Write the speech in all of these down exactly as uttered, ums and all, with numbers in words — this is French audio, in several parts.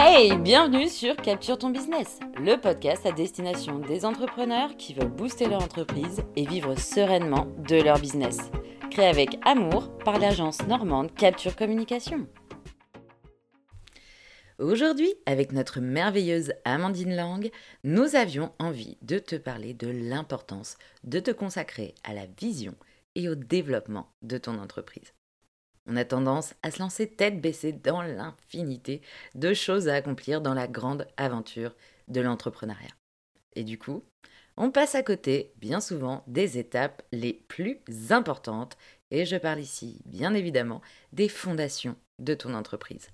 Hey, bienvenue sur Capture ton business, le podcast à destination des entrepreneurs qui veulent booster leur entreprise et vivre sereinement de leur business. Créé avec amour par l'agence normande Capture Communication. Aujourd'hui, avec notre merveilleuse Amandine Lang, nous avions envie de te parler de l'importance de te consacrer à la vision et au développement de ton entreprise. On a tendance à se lancer tête baissée dans l'infinité de choses à accomplir dans la grande aventure de l'entrepreneuriat. Et du coup, on passe à côté, bien souvent, des étapes les plus importantes, et je parle ici, bien évidemment, des fondations de ton entreprise.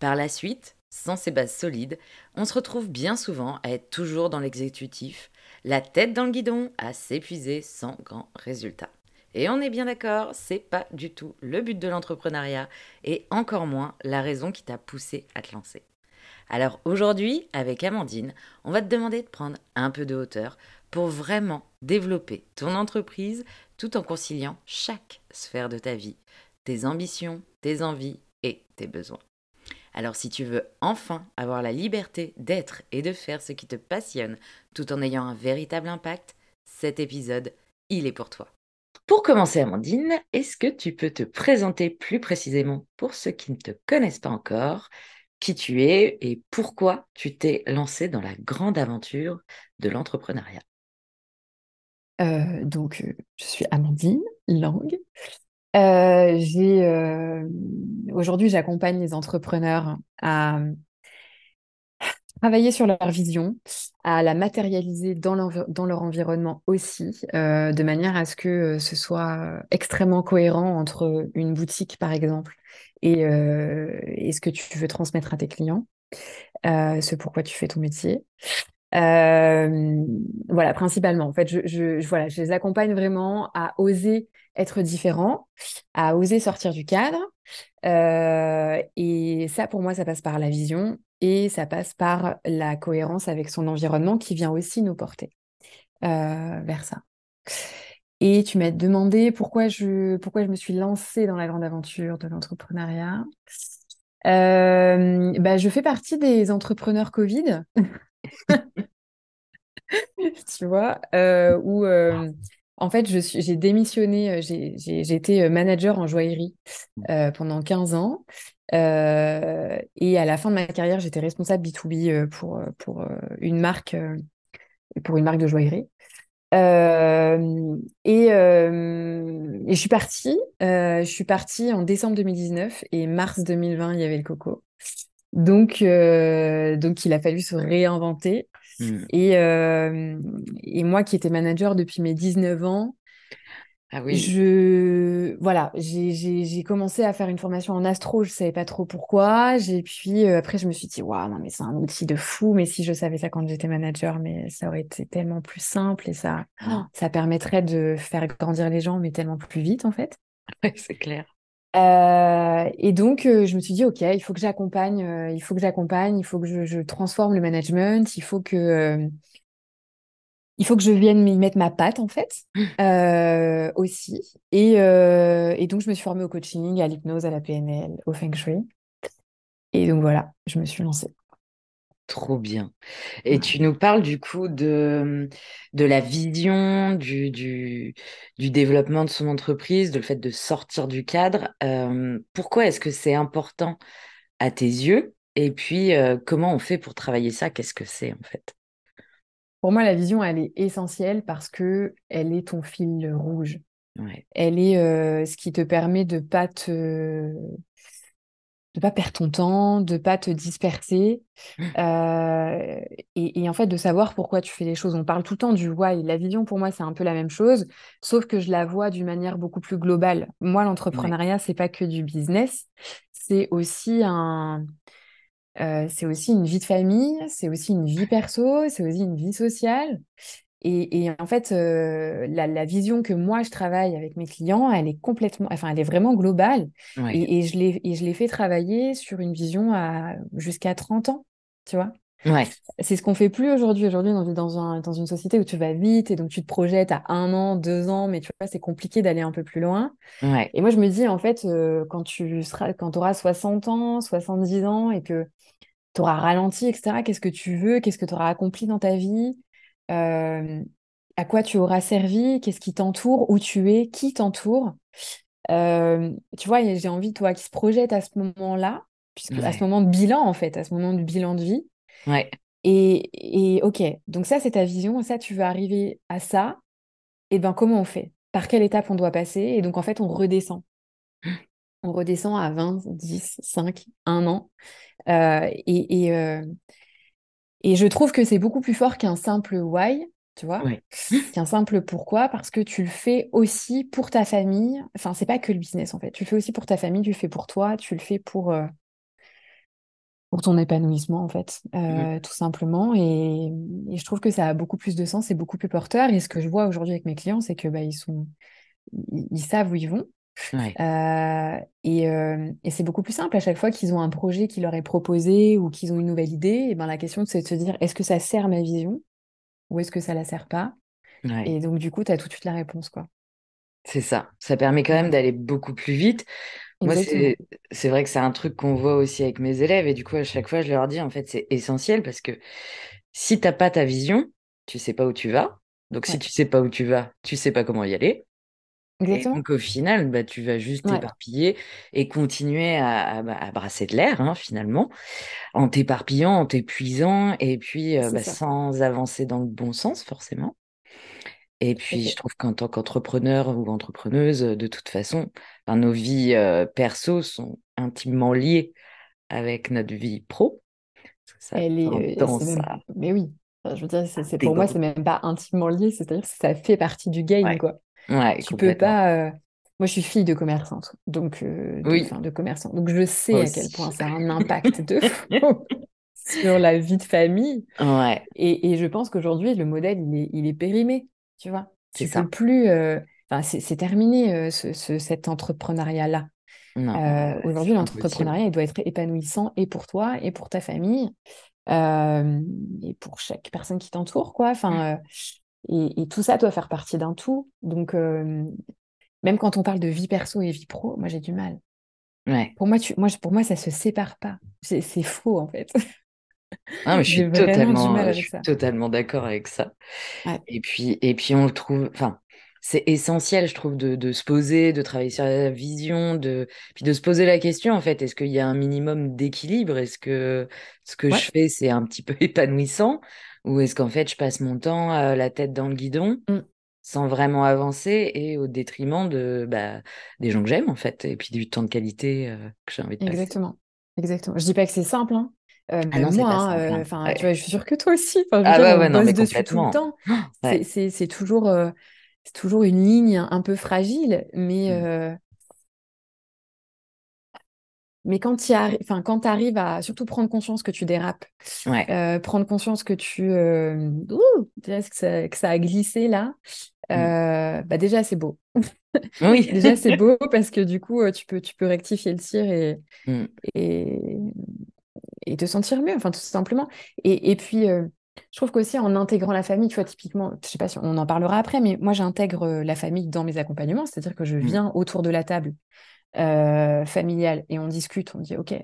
Par la suite, sans ces bases solides, on se retrouve bien souvent à être toujours dans l'exécutif, la tête dans le guidon, à s'épuiser sans grand résultat. Et on est bien d'accord, c'est pas du tout le but de l'entrepreneuriat et encore moins la raison qui t'a poussé à te lancer. Alors aujourd'hui, avec Amandine, on va te demander de prendre un peu de hauteur pour vraiment développer ton entreprise tout en conciliant chaque sphère de ta vie, tes ambitions, tes envies et tes besoins. Alors si tu veux enfin avoir la liberté d'être et de faire ce qui te passionne tout en ayant un véritable impact, cet épisode, il est pour toi. Pour commencer, Amandine, est-ce que tu peux te présenter plus précisément pour ceux qui ne te connaissent pas encore, qui tu es et pourquoi tu t'es lancée dans la grande aventure de l'entrepreneuriat ? euh, Donc, je suis Amandine Lang. Euh, j'ai, euh, aujourd'hui, j'accompagne les entrepreneurs à travailler sur leur vision, à la matérialiser dans leur, dans leur environnement aussi, euh, de manière à ce que ce soit extrêmement cohérent entre une boutique, par exemple, et, euh, et ce que tu veux transmettre à tes clients, euh, ce pourquoi tu fais ton métier. Euh, voilà, principalement. En fait, je, je, je, voilà, je les accompagne vraiment à oser être différent, à oser sortir du cadre. Euh, et ça, pour moi, ça passe par la vision. Et ça passe par la cohérence avec son environnement qui vient aussi nous porter euh, vers ça. Et tu m'as demandé pourquoi je, pourquoi je me suis lancée dans la grande aventure de l'entrepreneuriat. Euh, bah, je fais partie des entrepreneurs Covid, tu vois, euh, où euh, en fait je suis, j'ai démissionné, j'ai, j'ai, j'ai été manager en joaillerie euh, pendant quinze ans. Euh, et à la fin de ma carrière, j'étais responsable B to B pour, pour, une, marque, pour une marque de joaillerie. Euh, et, euh, et je suis partie. Euh, je suis partie en décembre deux mille dix-neuf et mars deux mille vingt, il y avait le coco. Donc, euh, donc il a fallu se réinventer. Mmh. Et, euh, et moi, qui étais manager depuis mes dix-neuf ans, Ah oui. Je voilà, j'ai, j'ai j'ai commencé à faire une formation en astro, je savais pas trop pourquoi. J'ai puis euh, après je me suis dit waouh, non mais c'est un outil de fou, mais si je savais ça quand j'étais manager, mais ça aurait été tellement plus simple et ça oh, ça permettrait de faire grandir les gens mais tellement plus vite en fait. Ouais, c'est clair. Euh, et donc, euh, je me suis dit, OK, il faut que j'accompagne, euh, il faut que j'accompagne, il faut que je, je transforme le management, il faut que euh, Il faut que je vienne y mettre ma patte, en fait, euh, aussi. Et, euh, et donc, je me suis formée au coaching, à l'hypnose, à la P N L, au Feng Shui. Et donc, voilà, je me suis lancée. Trop bien. Et ouais. Tu nous parles, du coup, de, de la vision, du, du, du développement de son entreprise, de le fait de sortir du cadre. Euh, pourquoi est-ce que c'est important à tes yeux ? Et puis, euh, comment on fait pour travailler ça ? Qu'est-ce que c'est, en fait ? Pour moi, la vision, elle est essentielle parce que elle est ton fil rouge. Ouais. Elle est euh, ce qui te permet de pas te, de pas perdre ton temps, de pas te disperser, euh, et, et en fait de savoir pourquoi tu fais les choses. On parle tout le temps du why. La vision, pour moi, c'est un peu la même chose, sauf que je la vois d'une manière beaucoup plus globale. Moi, l'entrepreneuriat, ouais. c'est pas que du business, c'est aussi un Euh, c'est aussi une vie de famille, c'est aussi une vie perso, c'est aussi une vie sociale. Et, et en fait, euh, la, la vision que moi, je travaille avec mes clients, elle est complètement, enfin, elle est vraiment globale. Ouais. Et, et, je l'ai, et je l'ai fait travailler sur une vision à, jusqu'à trente ans, tu vois. Ouais. C'est ce qu'on fait plus aujourd'hui. Aujourd'hui, on vit dans, un, dans une société où tu vas vite et donc tu te projettes à un an, deux ans, mais tu vois, c'est compliqué d'aller un peu plus loin. Ouais. Et moi, je me dis, en fait, euh, quand tu seras, quand tu auras soixante ans, soixante-dix ans et que tu auras ralenti, et cetera. Qu'est-ce que tu veux? Qu'est-ce que tu auras accompli dans ta vie? euh, À quoi tu auras servi? Qu'est-ce qui t'entoure? Où tu es? Qui t'entoure? Euh, tu vois, j'ai envie, toi, qui se projette à ce moment-là, puisque, ouais. à ce moment de bilan, en fait, à ce moment du bilan de vie. Ouais. Et, et ok, donc ça, c'est ta vision, ça, tu veux arriver à ça. Et bien, comment on fait? Par quelle étape on doit passer? Et donc, en fait, on redescend. On redescend à vingt, dix, cinq, un an. Euh, et, et, euh, et je trouve que c'est beaucoup plus fort qu'un simple why. Tu vois, oui. C'est un simple pourquoi, parce que tu le fais aussi pour ta famille. Enfin, c'est pas que le business, en fait. Tu le fais aussi pour ta famille, tu le fais pour toi, tu le fais pour, euh, pour ton épanouissement, en fait, euh, oui. tout simplement. Et, et je trouve que ça a beaucoup plus de sens, c'est beaucoup plus porteur. Et ce que je vois aujourd'hui avec mes clients, c'est que bah, ils sont, ils, ils savent où ils vont. Oui. Euh, et, euh, et c'est beaucoup plus simple. À chaque fois qu'ils ont un projet qui leur est proposé ou qu'ils ont une nouvelle idée, et ben, la question, c'est de se dire, est-ce que ça sert ma vision ? Ou est-ce que ça la sert pas? Ouais. Et donc, du coup, tu as tout de suite la réponse, quoi. C'est ça. Ça permet quand même d'aller beaucoup plus vite. Exactement. Moi, c'est, c'est vrai que c'est un truc qu'on voit aussi avec mes élèves. Et du coup, à chaque fois, je leur dis, en fait, c'est essentiel parce que si tu n'as pas ta vision, tu ne sais pas où tu vas. Donc, ouais. si tu ne sais pas où tu vas, tu ne sais pas comment y aller. Exactement. Et donc, au final, bah, tu vas juste ouais. t'éparpiller et continuer à, à, à brasser de l'air, hein, finalement, en t'éparpillant, en t'épuisant, et puis euh, bah, sans avancer dans le bon sens, forcément. Et puis, okay. je trouve qu'en tant qu'entrepreneur ou entrepreneuse, de toute façon, ben, nos vies euh, perso sont intimement liées avec notre vie pro. Ça, Elle est... Temps, ça... même... Mais oui, enfin, je veux dire, c'est, c'est, pour moi, c'est même pas intimement lié, c'est-à-dire que ça fait partie du game, ouais. quoi. Ouais, tu peux pas. Euh... Moi, je suis fille de commerçante, donc euh, de, oui. de commerçant. Donc, je sais Aussi. à quel point ça a un impact de fou sur la vie de famille. Ouais. Et, et je pense qu'aujourd'hui, le modèle, il est, il est périmé. Tu vois, c'est tu ça. Peux plus. Euh... Enfin, c'est, c'est terminé euh, ce, ce, cet entrepreneuriat-là. Non, euh, aujourd'hui, l'entrepreneuriat, il doit être épanouissant et pour toi et pour ta famille euh, et pour chaque personne qui t'entoure, quoi. Enfin. Euh... Et, et tout ça doit faire partie d'un tout. Donc, euh, même quand on parle de vie perso et vie pro, moi, j'ai du mal. Ouais. Pour moi, tu, moi, pour moi ça ne se sépare pas. C'est, c'est faux, en fait. Non, mais je suis, totalement, je suis totalement d'accord avec ça. Ouais. Et, puis, et puis, on le trouve... Enfin, c'est essentiel, je trouve, de, de se poser, de travailler sur la vision, de, puis de se poser la question, en fait, est-ce qu'il y a un minimum d'équilibre? Est-ce que ce que ouais. je fais, c'est un petit peu épanouissant? Ou est-ce qu'en fait, je passe mon temps euh, la tête dans le guidon, mm. sans vraiment avancer et au détriment de, bah, des gens que j'aime, en fait, et puis du temps de qualité euh, que j'ai envie de passer. Exactement. Exactement. Je ne dis pas que c'est simple, hein. Euh, ah non, moi, hein, simple, hein. Ouais. Tu vois, je suis sûre que toi aussi. Enfin, je ah ouais, ouais, non, mais complètement. Tout le temps. Ouais. C'est, c'est, c'est, toujours, euh, c'est toujours une ligne un peu fragile, mais... Mm. Euh... Mais quand tu arri- arrives à surtout prendre conscience que tu dérapes, ouais. euh, prendre conscience que tu euh, ouh, que, ça, que ça a glissé là, euh, bah déjà c'est beau. Oui. Déjà c'est beau parce que du coup tu peux, tu peux rectifier le tir et, mm. et, et te sentir mieux, enfin tout simplement. Et, et puis euh, je trouve qu'aussi en intégrant la famille, tu vois typiquement, je sais pas si on en parlera après, mais moi j'intègre la famille dans mes accompagnements, c'est-à-dire que je viens mm. autour de la table. Euh, familiale et on discute, on dit ok,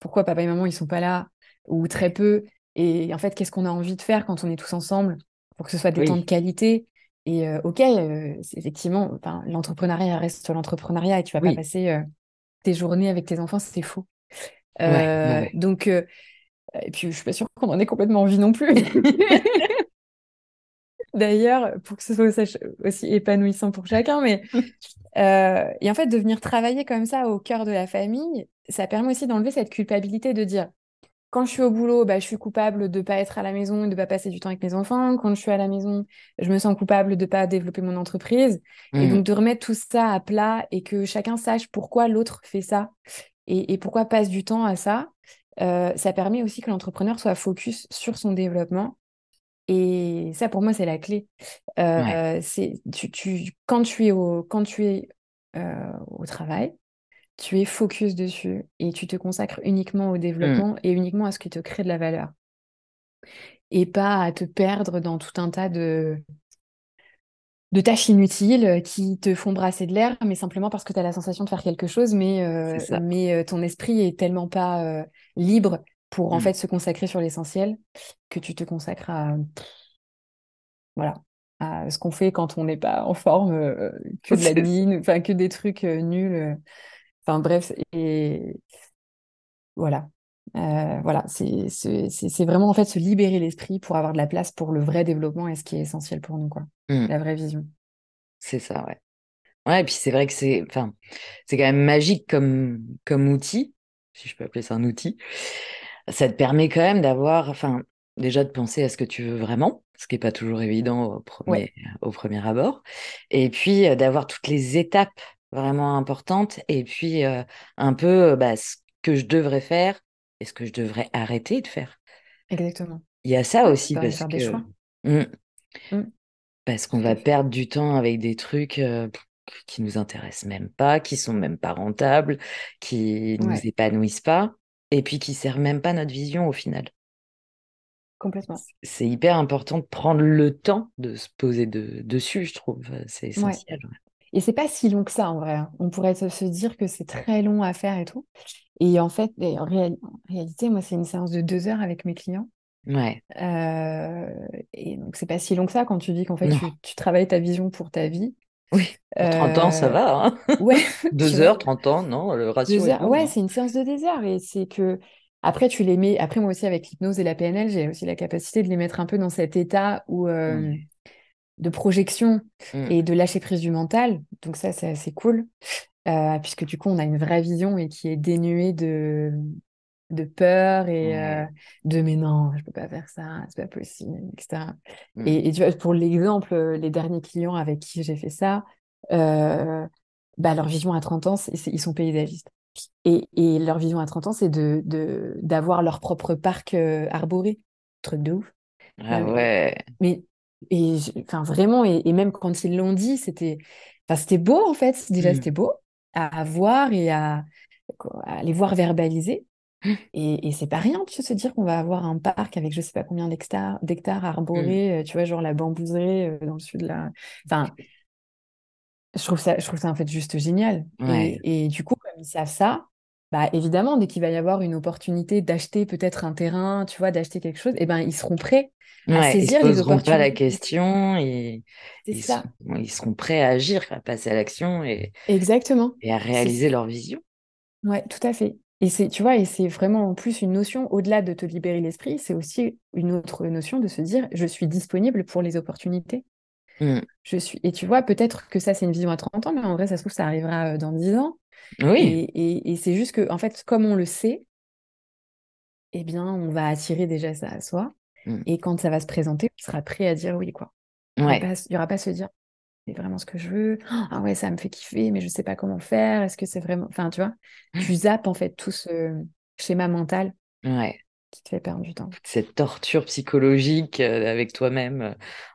pourquoi papa et maman ils sont pas là ou très peu et en fait qu'est-ce qu'on a envie de faire quand on est tous ensemble pour que ce soit des oui. temps de qualité et euh, ok, euh, c'est effectivement ben, l'entrepreneuriat reste l'entrepreneuriat et tu vas oui. pas passer euh, tes journées avec tes enfants, c'est faux euh, ouais, ouais. donc euh, et puis je suis pas sûre qu'on en ait complètement envie non plus. D'ailleurs, pour que ce soit aussi épanouissant pour chacun. Mais... Euh, et en fait, de venir travailler comme ça au cœur de la famille, ça permet aussi d'enlever cette culpabilité de dire quand je suis au boulot, bah, je suis coupable de ne pas être à la maison et de ne pas passer du temps avec mes enfants. Quand je suis à la maison, je me sens coupable de ne pas développer mon entreprise. Mmh. Et donc, de remettre tout ça à plat et que chacun sache pourquoi l'autre fait ça et, et pourquoi passe du temps à ça, euh, ça permet aussi que l'entrepreneur soit focus sur son développement. Et ça, pour moi, c'est la clé. Euh, ouais. c'est, tu, tu, quand tu es, au, quand tu es euh, au travail, tu es focus dessus et tu te consacres uniquement au développement mmh. et uniquement à ce qui te crée de la valeur. Et pas à te perdre dans tout un tas de, de tâches inutiles qui te font brasser de l'air, mais simplement parce que tu as la sensation de faire quelque chose, mais, euh, mais euh, ton esprit est tellement pas euh, libre pour en mmh. fait se consacrer sur l'essentiel, que tu te consacres à, voilà, à ce qu'on fait quand on n'est pas en forme, euh, que de la mine, enfin que des trucs euh, nuls, enfin euh, bref, et voilà. Euh, voilà, c'est, c'est, c'est vraiment en fait se libérer l'esprit pour avoir de la place pour le vrai développement et ce qui est essentiel pour nous, quoi. Mmh. La vraie vision. C'est ça, ouais. Ouais, et puis c'est vrai que c'est, enfin, c'est quand même magique comme, comme outil, si je peux appeler ça un outil. Ça te permet quand même d'avoir, enfin, déjà de penser à ce que tu veux vraiment, ce qui n'est pas toujours évident au premier, ouais. au premier abord, et puis euh, d'avoir toutes les étapes vraiment importantes, et puis euh, un peu bah, ce que je devrais faire, est-ce que je devrais arrêter de faire ? Exactement. Il y a ça aussi. Parce faire que... des choix. Mmh. Mmh. Parce qu'on va perdre du temps avec des trucs euh, qui ne nous intéressent même pas, qui ne sont même pas rentables, qui ne ouais. nous épanouissent pas, et puis qui ne servent même pas à notre vision au final. Complètement. C'est hyper important de prendre le temps de se poser de, dessus, je trouve. C'est essentiel. Ouais. Ouais. Et ce n'est pas si long que ça, en vrai. On pourrait se dire que c'est très long à faire et tout. Et en fait, en, réa- en réalité, moi, c'est une séance de deux heures avec mes clients. Ouais. Euh, et donc, c'est pas si long que ça quand tu dis qu'en fait, tu, tu travailles ta vision pour ta vie. Oui. Euh, trente ans, ça va. Hein ouais. deux heures, trente ans, non, le ratio. Deux heures, est bon, ouais, hein. C'est une séance de deux heures. Et c'est que, après, tu les mets. Après, moi aussi, avec l'hypnose et la P N L, j'ai aussi la capacité de les mettre un peu dans cet état où. Euh, mmh. de projection mmh. et de lâcher prise du mental, donc ça c'est assez cool, euh, puisque du coup on a une vraie vision et qui est dénuée de, de peur et mmh. euh, de mais non je peux pas faire ça, c'est pas possible, et cetera. Mmh. Et, et tu vois, pour l'exemple, les derniers clients avec qui j'ai fait ça, euh, bah, leur vision à trente ans, c'est, c'est, ils sont paysagistes, et, et leur vision à trente ans c'est de, de, d'avoir leur propre parc euh, arboré, truc de ouf. Ah euh, ouais. Mais et enfin vraiment et, et même quand ils l'ont dit c'était enfin c'était beau en fait déjà mmh. c'était beau à, à voir et à, à les voir verbaliser et, et c'est pas rien tu sais, se dire qu'on va avoir un parc avec je sais pas combien d'hectares, d'hectares arborés mmh. tu vois genre la bambouserie dans le sud de la enfin je trouve ça je trouve ça en fait juste génial ouais. et, et du coup comme ils savent ça bah évidemment dès qu'il va y avoir une opportunité d'acheter peut-être un terrain tu vois d'acheter quelque chose et eh ben ils seront prêts à ouais, saisir ils se les opportunités. Pas la question et c'est ils, ça. Sont, ils seront prêts à agir, à passer à l'action et, exactement. Et à réaliser c'est... leur vision. Ouais, tout à fait. Et c'est, tu vois, et c'est vraiment en plus une notion au-delà de te libérer l'esprit, c'est aussi une autre notion de se dire je suis disponible pour les opportunités. Mm. Je suis et tu vois peut-être que ça c'est une vision à trente ans, mais en vrai ça se trouve ça arrivera dans dix ans. Oui. Et, et, et c'est juste que en fait comme on le sait, eh bien on va attirer déjà ça à soi. Et quand ça va se présenter, on sera prêt à dire oui, quoi. Ouais. Il n'y aura pas à se dire, c'est vraiment ce que je veux. Ah ouais, ça me fait kiffer, mais je ne sais pas comment faire. Est-ce que c'est vraiment... Enfin, tu vois, tu zappes, en fait, tout ce schéma mental ouais. qui te fait perdre du temps. Cette torture psychologique avec toi-même.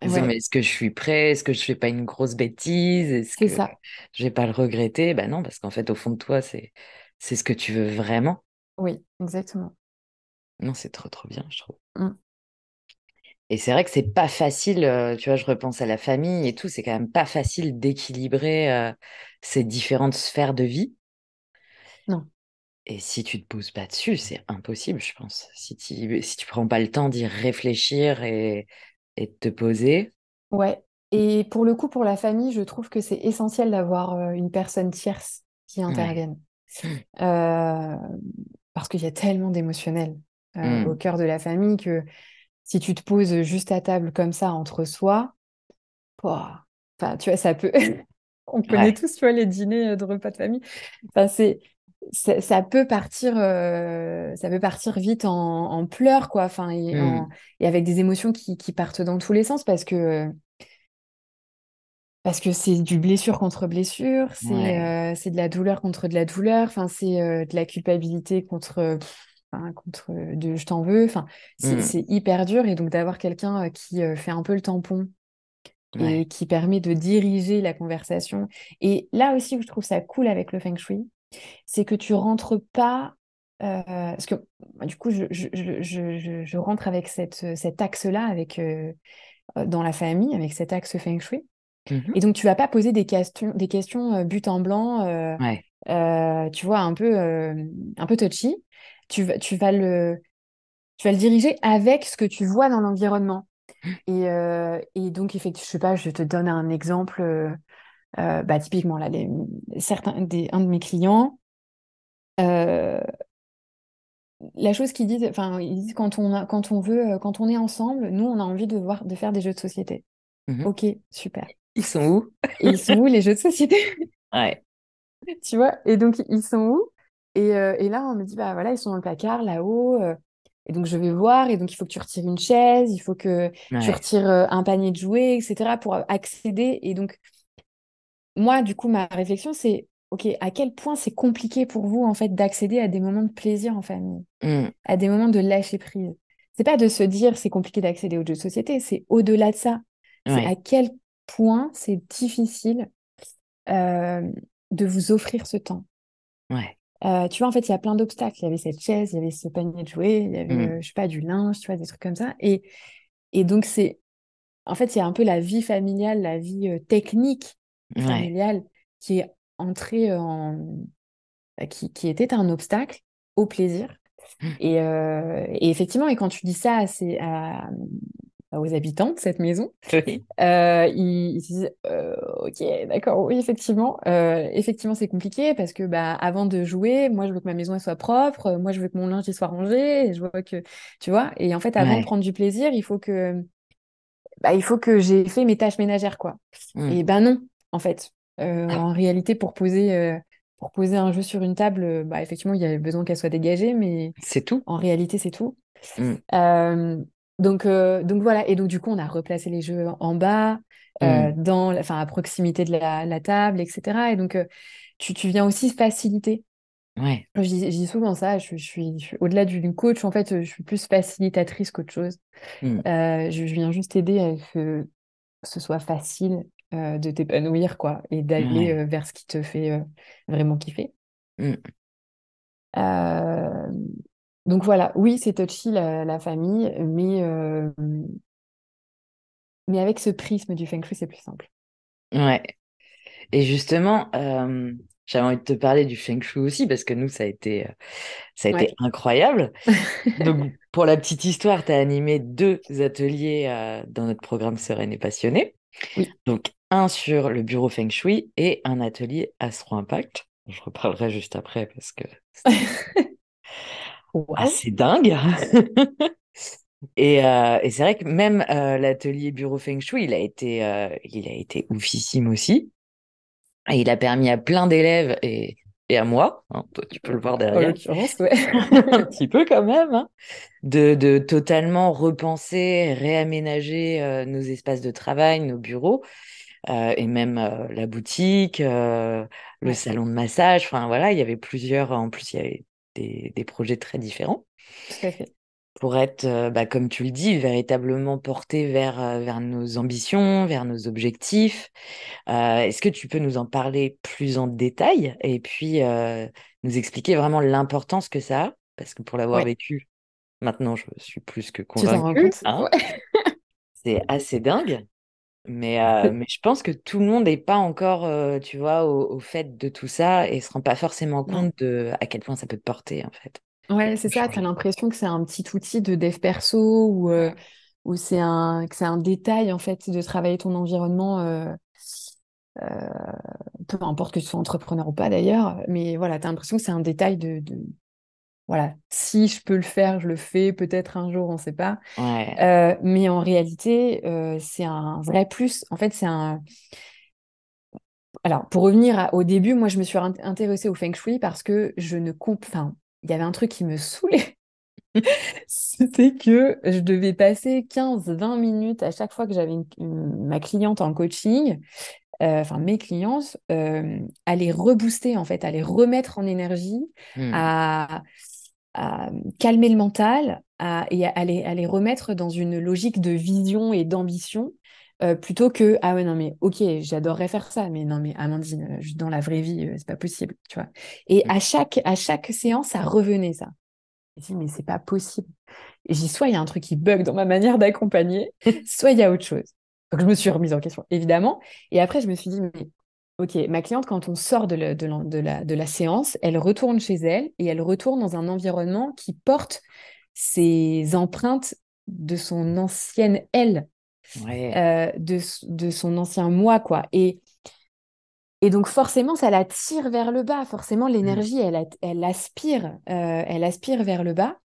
En ouais. disant, mais est-ce que je suis prêt ? Est-ce que je ne fais pas une grosse bêtise ? Est-ce c'est que ça. Je ne vais pas le regretter ? Ben non, parce qu'en fait, au fond de toi, c'est, c'est ce que tu veux vraiment. Oui, exactement. Non, c'est trop, trop bien, je trouve. Mm. Et c'est vrai que c'est pas facile, euh, tu vois, je repense à la famille et tout, c'est quand même pas facile d'équilibrer euh, ces différentes sphères de vie. Non. Et si tu te poses pas dessus, c'est impossible, je pense. Si tu si tu prends pas le temps d'y réfléchir et et de te poser. Ouais. Et pour le coup, pour la famille, je trouve que c'est essentiel d'avoir une personne tierce qui intervienne, ouais. euh, parce qu'il y a tellement d'émotionnel euh, mmh. au cœur de la famille que. Si tu te poses juste à table comme ça entre soi, oh, enfin, tu vois, ça peut... On connaît ouais. tous, tu vois, les dîners de repas de famille. Enfin, c'est, c'est, ça peut partir, euh, ça peut partir vite en, en pleurs, quoi. Enfin, et, mm. en, et avec des émotions qui, qui partent dans tous les sens parce que parce que c'est du blessure contre blessure, c'est ouais. euh, c'est de la douleur contre de la douleur. Enfin, c'est euh, de la culpabilité contre. Pff, Hein, contre de je t'en veux, enfin c'est, mmh. c'est hyper dur et donc d'avoir quelqu'un qui euh, fait un peu le tampon ouais. et qui permet de diriger la conversation. Et là aussi où je trouve ça cool avec le feng shui, c'est que tu rentres pas euh, parce que du coup je, je, je, je, je rentre avec cette, cet axe là avec euh, dans la famille avec cet axe feng shui mmh. et donc tu vas pas poser des questions des questions euh, but en blanc euh, ouais. euh, tu vois un peu euh, un peu touchy. Tu vas, tu vas le, tu vas le diriger avec ce que tu vois dans l'environnement. Et, euh, et donc, effectivement, je sais pas, je te donne un exemple. Euh, euh, bah, typiquement, là, les, certains, des, un de mes clients, euh, la chose qu'ils disent, enfin, ils disent quand on, a, quand on veut, quand on est ensemble, nous, on a envie de, voir, de faire des jeux de société. Mmh. Ok, super. Ils sont où? Ils sont où les jeux de société? Ouais. Tu vois? Et donc, ils sont où? Et, euh, et là, on me dit, bah voilà, ils sont dans le placard, là-haut. Euh, et donc, je vais voir. Et donc, il faut que tu retires une chaise, il faut que ouais. tu retires euh, un panier de jouets, et cetera pour accéder. Et donc, moi, du coup, ma réflexion, c'est, ok, à quel point c'est compliqué pour vous, en fait, d'accéder à des moments de plaisir en famille, mm. à des moments de lâcher prise. C'est pas de se dire, c'est compliqué d'accéder aux jeux de société, c'est au-delà de ça. Ouais. C'est à quel point c'est difficile euh, de vous offrir ce temps. Ouais. Euh, tu vois, en fait, il y a plein d'obstacles. Il y avait cette chaise, il y avait ce panier de jouets, il y avait, mmh. euh, je sais pas, du linge, tu vois, des trucs comme ça. Et, et donc, c'est... En fait, il y a un peu la vie familiale, la vie euh, technique familiale ouais. qui est entrée en... Qui, qui était un obstacle au plaisir. Mmh. Et, euh, et effectivement, et quand tu dis ça, c'est à... aux habitants de cette maison, oui. euh, ils, ils disent euh, ok, d'accord, oui, effectivement, euh, effectivement, c'est compliqué parce que bah, avant de jouer, moi, je veux que ma maison elle soit propre, moi, je veux que mon linge il soit rangé, et je vois que, tu vois, et en fait, avant ouais. de prendre du plaisir, il faut que, bah, il faut que j'ai fait mes tâches ménagères, quoi. Mm. Et ben non, en fait, euh, ah. en réalité, pour poser, euh, pour poser un jeu sur une table, bah, effectivement, il y avait besoin qu'elle soit dégagée, mais c'est tout. En réalité, c'est tout. Mm. Euh, Donc, euh, donc voilà, et donc du coup, on a replacé les jeux en bas, euh, mmh. dans, enfin, à proximité de la, la table, et cetera. Et donc, euh, tu, tu viens aussi faciliter. Ouais. Je dis souvent ça, je, je suis, je suis au-delà du coach, en fait, je suis plus facilitatrice qu'autre chose. Mmh. Euh, je, je viens juste aider à que ce soit facile euh, de t'épanouir, quoi, et d'aller mmh. euh, vers ce qui te fait euh, vraiment kiffer. Mmh. Euh... Donc voilà, oui, c'est touchy la, la famille, mais, euh, mais avec ce prisme du Feng Shui, c'est plus simple. Ouais. Et justement, euh, j'avais envie de te parler du Feng Shui aussi, parce que nous, ça a été, ça a ouais. été incroyable. Donc, pour la petite histoire, tu as animé deux ateliers euh, dans notre programme Sereine et Passionnée. Oui. Donc, un sur le bureau Feng Shui et un atelier Astro Impact. Je reparlerai juste après parce que... Wow. Ah, c'est dingue. et, euh, et c'est vrai que même euh, l'atelier bureau Feng Shui, il a été, euh, il a été oufissime aussi. Et il a permis à plein d'élèves et, et à moi, hein, toi tu peux le voir derrière, en l'occurrence, ouais. un petit peu quand même, hein, de, de totalement repenser, réaménager euh, nos espaces de travail, nos bureaux, euh, et même euh, la boutique, euh, le salon de massage. Enfin voilà, il y avait plusieurs. En plus, il y avait Des, des projets très différents pour être, euh, bah, comme tu le dis, véritablement porté vers, euh, vers nos ambitions, vers nos objectifs. Euh, est-ce que tu peux nous en parler plus en détail et puis euh, nous expliquer vraiment l'importance que ça a? Parce que pour l'avoir ouais. vécu, maintenant, je suis plus que convaincue. Hein ouais. C'est assez dingue. Mais, euh, mais je pense que tout le monde n'est pas encore, euh, tu vois, au, au fait de tout ça et ne se rend pas forcément compte de à quel point ça peut te porter, en fait. Ouais, c'est ça. Tu as l'impression que c'est un petit outil de dev perso ou, euh, ou c'est un, que c'est un détail, en fait, de travailler ton environnement, euh, euh, peu importe que tu sois entrepreneur ou pas, d'ailleurs. Mais voilà, tu as l'impression que c'est un détail de... de... Voilà, si je peux le faire, je le fais, peut-être un jour, on ne sait pas. Ouais. Euh, mais en réalité, euh, c'est un vrai plus. En fait, c'est un... Alors, pour revenir à, au début, moi, je me suis intéressée au Feng Shui parce que je ne compte... Enfin, il y avait un truc qui me saoulait. C'était que je devais passer quinze vingt minutes à chaque fois que j'avais une, une, ma cliente en coaching, euh, enfin, mes clientes, euh, à les rebooster, en fait, à les remettre en énergie, mmh. à... à calmer le mental à, et à, à, les, à les remettre dans une logique de vision et d'ambition euh, plutôt que ah ouais non mais ok j'adorerais faire ça mais non mais Amandine dans la vraie vie euh, c'est pas possible tu vois et à chaque à chaque séance ça revenait ça je dis mais c'est pas possible et j'ai soit il y a un truc qui bug dans ma manière d'accompagner soit il y a autre chose donc je me suis remise en question évidemment et après je me suis dit mais ok, ma cliente, quand on sort de la, de, la, de, la, de la séance, elle retourne chez elle et elle retourne dans un environnement qui porte ses empreintes de son ancienne elle, ouais. euh, de, de son ancien moi, quoi. Et, et donc, forcément, ça la tire vers le bas. Forcément, l'énergie, mmh. elle, elle, aspire, euh, elle aspire vers le bas.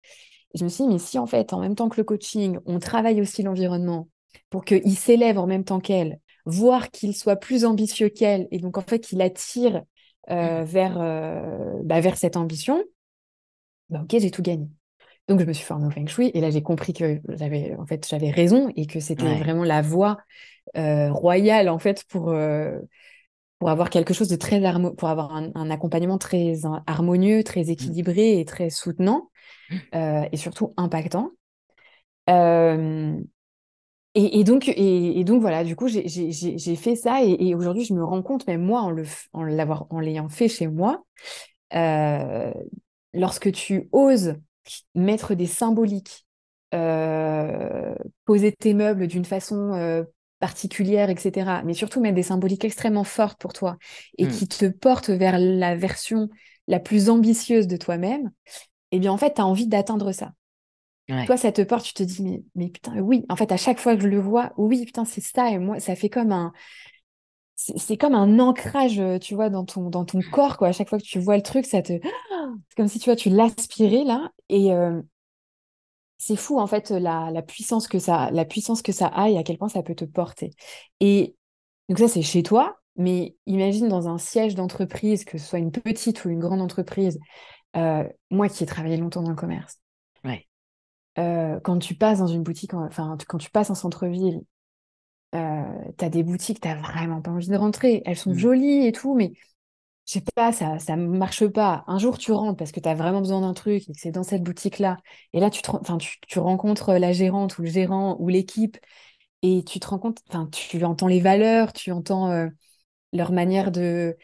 Et je me suis dit, mais si, en fait, en même temps que le coaching, on travaille aussi l'environnement pour qu'il s'élève en même temps qu'elle, voire qu'il soit plus ambitieux qu'elle, et donc, en fait, qu'il attire euh, mmh. vers, euh, bah, vers cette ambition, bah, OK, j'ai tout gagné. Donc, je me suis formée au Feng Shui, et là, j'ai compris que j'avais, en fait, j'avais raison, et que c'était ouais. vraiment la voie euh, royale, en fait, pour, euh, pour avoir quelque chose de très harmonieux, pour avoir un, un accompagnement très un, harmonieux, très équilibré et très soutenant, euh, et surtout impactant. Euh, et, et, donc, et, et donc, voilà, du coup, j'ai, j'ai, j'ai fait ça, et, et aujourd'hui, je me rends compte, même moi, en, le, en, l'avoir, en l'ayant fait chez moi, euh, lorsque tu oses mettre des symboliques, euh, poser tes meubles d'une façon euh, particulière, et cetera. Mais surtout mettre des symboliques extrêmement fortes pour toi et mmh. qui te portent vers la version la plus ambitieuse de toi-même, eh bien en fait, tu as envie d'atteindre ça. Ouais. Toi, ça te porte, tu te dis, mais, mais putain, oui. En fait, à chaque fois que je le vois, oui, putain, c'est ça. Et moi, ça fait comme un... C'est, c'est comme un ancrage, tu vois, dans ton, dans ton corps, quoi. À chaque fois que tu vois le truc, ça te... C'est comme si, tu vois, tu l'aspirais, là. Et euh, c'est fou, en fait, la, la, puissance que ça, la puissance que ça a et à quel point ça peut te porter. Et donc ça, c'est chez toi, mais imagine dans un siège d'entreprise, que ce soit une petite ou une grande entreprise, euh, moi qui ai travaillé longtemps dans le commerce, ouais. euh, quand tu passes dans une boutique, enfin, quand tu passes en centre-ville, Euh, t'as des boutiques, t'as vraiment pas envie de rentrer. Elles sont mmh. jolies et tout, mais je sais pas, ça, ça marche pas. Un jour, tu rentres parce que t'as vraiment besoin d'un truc et que c'est dans cette boutique-là. Et là, tu, te, enfin, tu, tu rencontres la gérante ou le gérant ou l'équipe et tu te rends compte, enfin, tu entends les valeurs, tu entends euh, leur manière de,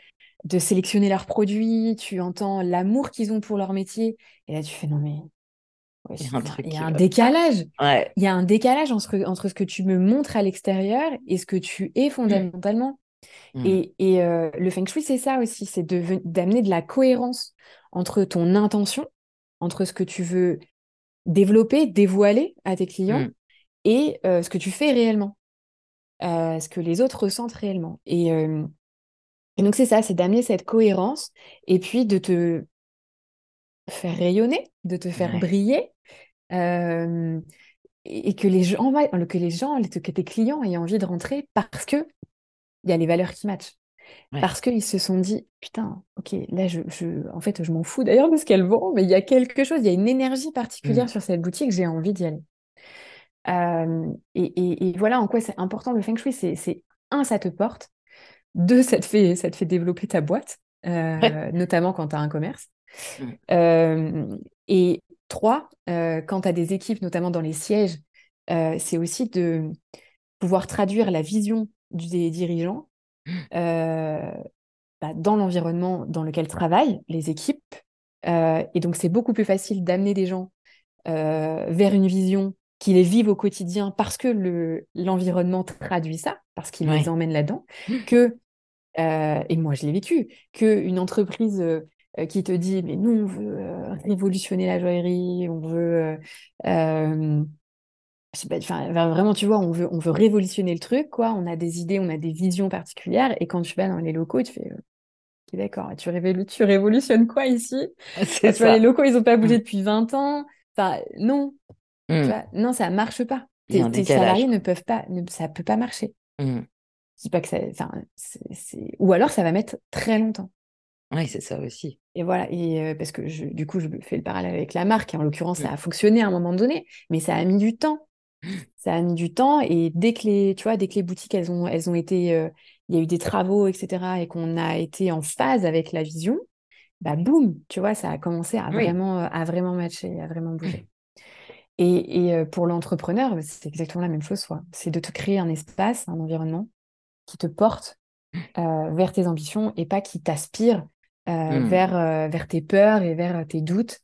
de sélectionner leurs produits, tu entends l'amour qu'ils ont pour leur métier. Et là, tu fais non, mais... Il y a un, truc il y a un décalage. Ouais. Il y a un décalage entre, entre ce que tu me montres à l'extérieur et ce que tu es fondamentalement. Mmh. Et, et euh, le Feng Shui, c'est ça aussi, c'est de, d'amener de la cohérence entre ton intention, entre ce que tu veux développer, dévoiler à tes clients mmh. et euh, ce que tu fais réellement, euh, ce que les autres ressentent réellement. Et, euh, et donc, c'est ça, c'est d'amener cette cohérence et puis de te... faire rayonner, de te faire ouais. briller euh, et que les gens, que les gens, que tes clients aient envie de rentrer parce que il y a les valeurs qui matchent, ouais. parce qu'ils se sont dit putain, ok, là je, je, en fait je m'en fous d'ailleurs de ce qu'elles vont, mais il y a quelque chose, il y a une énergie particulière mmh. sur cette boutique, j'ai envie d'y aller. Euh, et, et, et voilà en quoi c'est important le Feng Shui, c'est, c'est un, ça te porte, deux, ça te fait, ça te fait développer ta boîte, euh, ouais. notamment quand tu as un commerce. Euh, et trois, euh, quand tu as des équipes, notamment dans les sièges, euh, c'est aussi de pouvoir traduire la vision du, des dirigeants euh, bah, dans l'environnement dans lequel travaillent les équipes. Euh, et donc, c'est beaucoup plus facile d'amener des gens euh, vers une vision qui les vivent au quotidien parce que le, l'environnement traduit ça, parce qu'il ouais. les emmène là-dedans, que, euh, et moi je l'ai vécu, qu'une entreprise... Euh, qui te dit, mais nous, on veut euh, révolutionner la joaillerie, on veut... Euh, euh, je sais pas, enfin, vraiment, tu vois, on veut, on veut révolutionner le truc, quoi. On a des idées, on a des visions particulières. Et quand tu vas dans les locaux, tu fais, euh, okay, d'accord, tu, révolu- tu révolutionnes quoi ici ? C'est tu vois, les locaux, ils n'ont pas bougé depuis vingt ans. Enfin, non. Mm. Tu vois, non, ça ne marche pas. Tes, tes salariés ne peuvent pas... Ne, ça ne peut pas marcher. Mm. Je dis pas que ça... C'est, c'est... Ou alors, ça va mettre très longtemps. Oui, c'est ça aussi. Et voilà, et euh, parce que je, du coup, je fais le parallèle avec la marque, et en l'occurrence, ça a fonctionné à un moment donné, mais ça a mis du temps. Ça a mis du temps, et dès que les, tu vois, dès que les boutiques, elles ont, elles ont été... Il euh, y a eu des travaux, et cetera, et qu'on a été en phase avec la vision, bah boum, tu vois, ça a commencé à, oui. vraiment, à vraiment matcher, à vraiment bouger. Et, et pour l'entrepreneur, c'est exactement la même chose, quoi. C'est de te créer un espace, un environnement qui te porte euh, vers tes ambitions, et pas qui t'aspire Euh, mmh. vers, euh, vers tes peurs et vers tes doutes.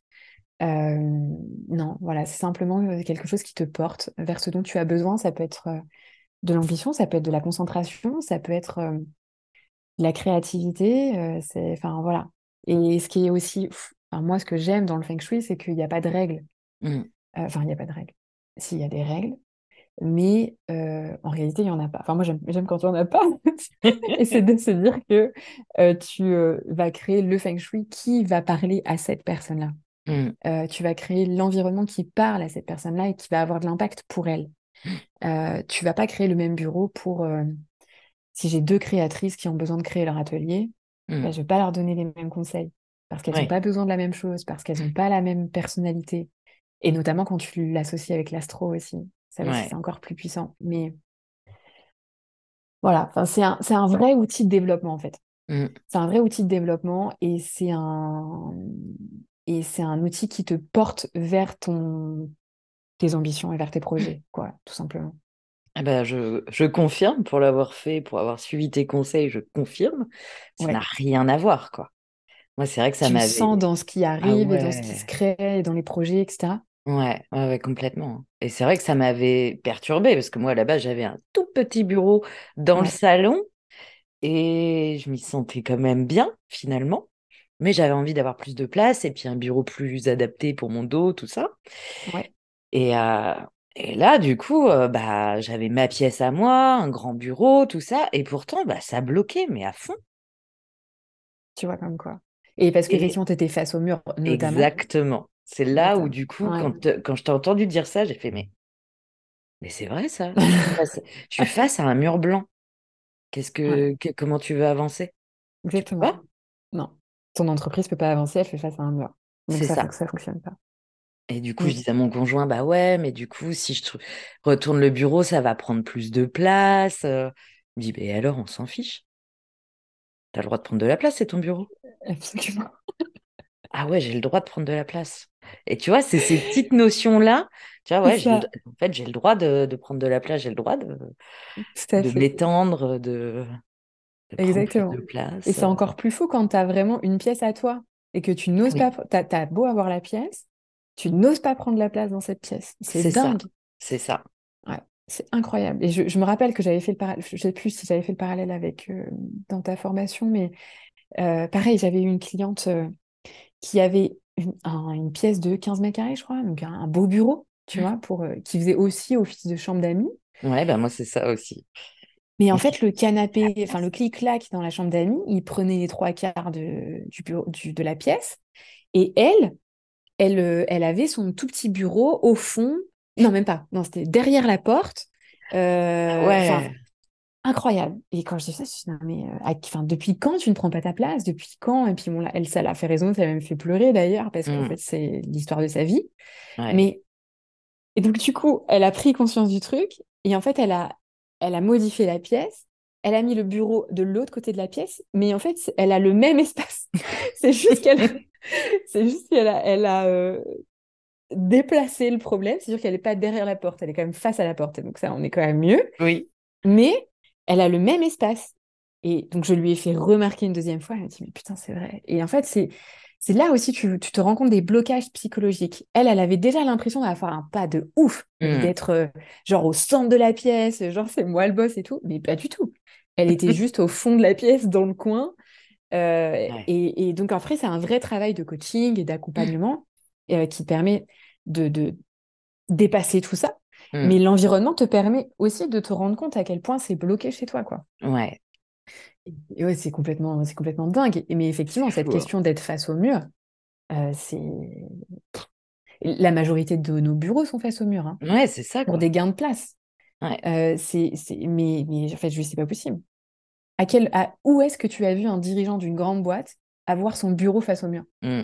Euh, non, voilà, c'est simplement quelque chose qui te porte vers ce dont tu as besoin. Ça peut être euh, de l'ambition, ça peut être de la concentration, ça peut être euh, de la créativité. Euh, c'est, enfin, voilà. Et ce qui est aussi... Pff, enfin, moi, ce que j'aime dans le Feng Shui, c'est qu'il n'y a pas de règles. Mmh. Euh, enfin, il n'y a pas de règles. S'il y a des règles, mais euh, en réalité, il n'y en a pas. Enfin, moi, j'aime, j'aime quand il n'y en a pas. Et c'est de se dire que euh, tu euh, vas créer le feng shui qui va parler à cette personne-là. Mm. Euh, tu vas créer l'environnement qui parle à cette personne-là et qui va avoir de l'impact pour elle. Euh, tu ne vas pas créer le même bureau pour... Euh, si j'ai deux créatrices qui ont besoin de créer leur atelier, mm. ben, je ne vais pas leur donner les mêmes conseils parce qu'elles n'ont ouais. pas besoin de la même chose, parce qu'elles n'ont pas la même personnalité. Et notamment quand tu l'associes avec l'astro aussi. Ça aussi, ouais. c'est encore plus puissant. Mais voilà, enfin, c'est, un, c'est un vrai outil de développement, en fait. Mm. C'est un vrai outil de développement et c'est un... Et c'est un outil qui te porte vers ton... tes ambitions et vers tes projets, quoi, tout simplement. Eh ben je, je confirme, pour l'avoir fait, pour avoir suivi tes conseils, je confirme. Ça ouais. n'a rien à voir, quoi. Moi, c'est vrai que ça tu m'avait... Tu le sens dans ce qui arrive, ah ouais. et dans ce qui se crée, et dans les projets, et cetera. Ouais, ouais, ouais, complètement. Et c'est vrai que ça m'avait perturbée, parce que moi, là-bas, j'avais un tout petit bureau dans ouais. le salon, et je m'y sentais quand même bien, finalement. Mais j'avais envie d'avoir plus de place et puis un bureau plus adapté pour mon dos, tout ça. Ouais. Et, euh, et là, du coup, euh, bah, j'avais ma pièce à moi, un grand bureau, tout ça. Et pourtant, bah, ça bloquait, mais à fond. Tu vois, comme quoi. Et parce que, effectivement, tu étais face au mur, notamment. Exactement. C'est là notamment. Où, du coup, ouais. quand, te, quand je t'ai entendu dire ça, j'ai fait, mais, mais c'est vrai, ça. je, suis face, je suis face à un mur blanc. Qu'est-ce que, ouais. que comment tu veux avancer? Exactement. Tu peux pas? Non. Ton entreprise ne peut pas avancer, elle fait face à un mur. Donc c'est ça. Ça, ça ne fonctionne pas. Et du coup, oui. je disais à mon conjoint, bah ouais, mais du coup, si je tr- retourne le bureau, ça va prendre plus de place. Euh, il me dit, bah alors, on s'en fiche. T'as le droit de prendre de la place, c'est ton bureau. Absolument. Ah ouais, j'ai le droit de prendre de la place. Et tu vois, c'est ces petites notions-là. Tu vois, ouais, j'ai le, en fait, j'ai le droit de, de prendre de la place, j'ai le droit de, de l'étendre, de... Exactement. Et c'est encore plus fou quand tu as vraiment une pièce à toi et que tu n'oses oui. pas. T'as, t'as beau avoir la pièce, tu n'oses pas prendre la place dans cette pièce. C'est, c'est dingue. Ça. C'est ça. Ouais, c'est incroyable. Et je, je me rappelle que j'avais fait le parallèle. Je sais plus si j'avais fait le parallèle avec euh, dans ta formation, mais euh, pareil, j'avais eu une cliente euh, qui avait une, un, une pièce de quinze mètres carrés, je crois, donc un, un beau bureau, tu mmh. vois, pour euh, qui faisait aussi office de chambre d'amis. Ouais, ben bah moi c'est ça aussi. Mais en fait, le canapé, enfin le clic-clac dans la chambre d'amis, il prenait les trois quarts de, du bureau, du, de la pièce. Et elle, elle, elle avait son tout petit bureau au fond. Non, même pas. Non, c'était derrière la porte. Euh, ouais. Incroyable. Et quand je dis ça, je me suis dit, non, mais euh, à, depuis quand tu ne prends pas ta place? Depuis quand? Et puis, bon, là, elle, ça l'a fait raison, ça l'a même fait pleurer d'ailleurs, parce qu'en mmh. fait, c'est l'histoire de sa vie. Ouais. Mais... Et donc, du coup, elle a pris conscience du truc. Et en fait, elle a. Elle a modifié la pièce, elle a mis le bureau de l'autre côté de la pièce, mais en fait, elle a le même espace. C'est juste qu'elle a, c'est juste qu'elle a, elle a euh, déplacé le problème. C'est sûr qu'elle n'est pas derrière la porte, elle est quand même face à la porte. Donc ça, on est quand même mieux. Oui. Mais elle a le même espace. Et donc, je lui ai fait remarquer une deuxième fois. Elle m'a dit, mais putain, c'est vrai. Et en fait, c'est, c'est là aussi que tu, tu te rends compte des blocages psychologiques. Elle, elle avait déjà l'impression d'avoir un pas de ouf, mmh. d'être euh, genre au centre de la pièce, genre c'est moi le boss et tout. Mais pas du tout. Elle était juste au fond de la pièce, dans le coin. Euh, ouais. et, et donc, après, c'est un vrai travail de coaching et d'accompagnement mmh. euh, qui permet de, de dépasser tout ça. Mmh. Mais l'environnement te permet aussi de te rendre compte à quel point c'est bloqué chez toi, quoi. Ouais. Et ouais, c'est complètement, c'est complètement dingue. Mais effectivement, cette question d'être face au mur, euh, c'est... La majorité de nos bureaux sont face au mur. Hein, ouais, c'est ça. Quoi. Pour des gains de place. Ouais. Euh, c'est, c'est... Mais, mais en fait, je sais pas possible. À quel... à... Où est-ce que tu as vu un dirigeant d'une grande boîte avoir son bureau face au mur? mm.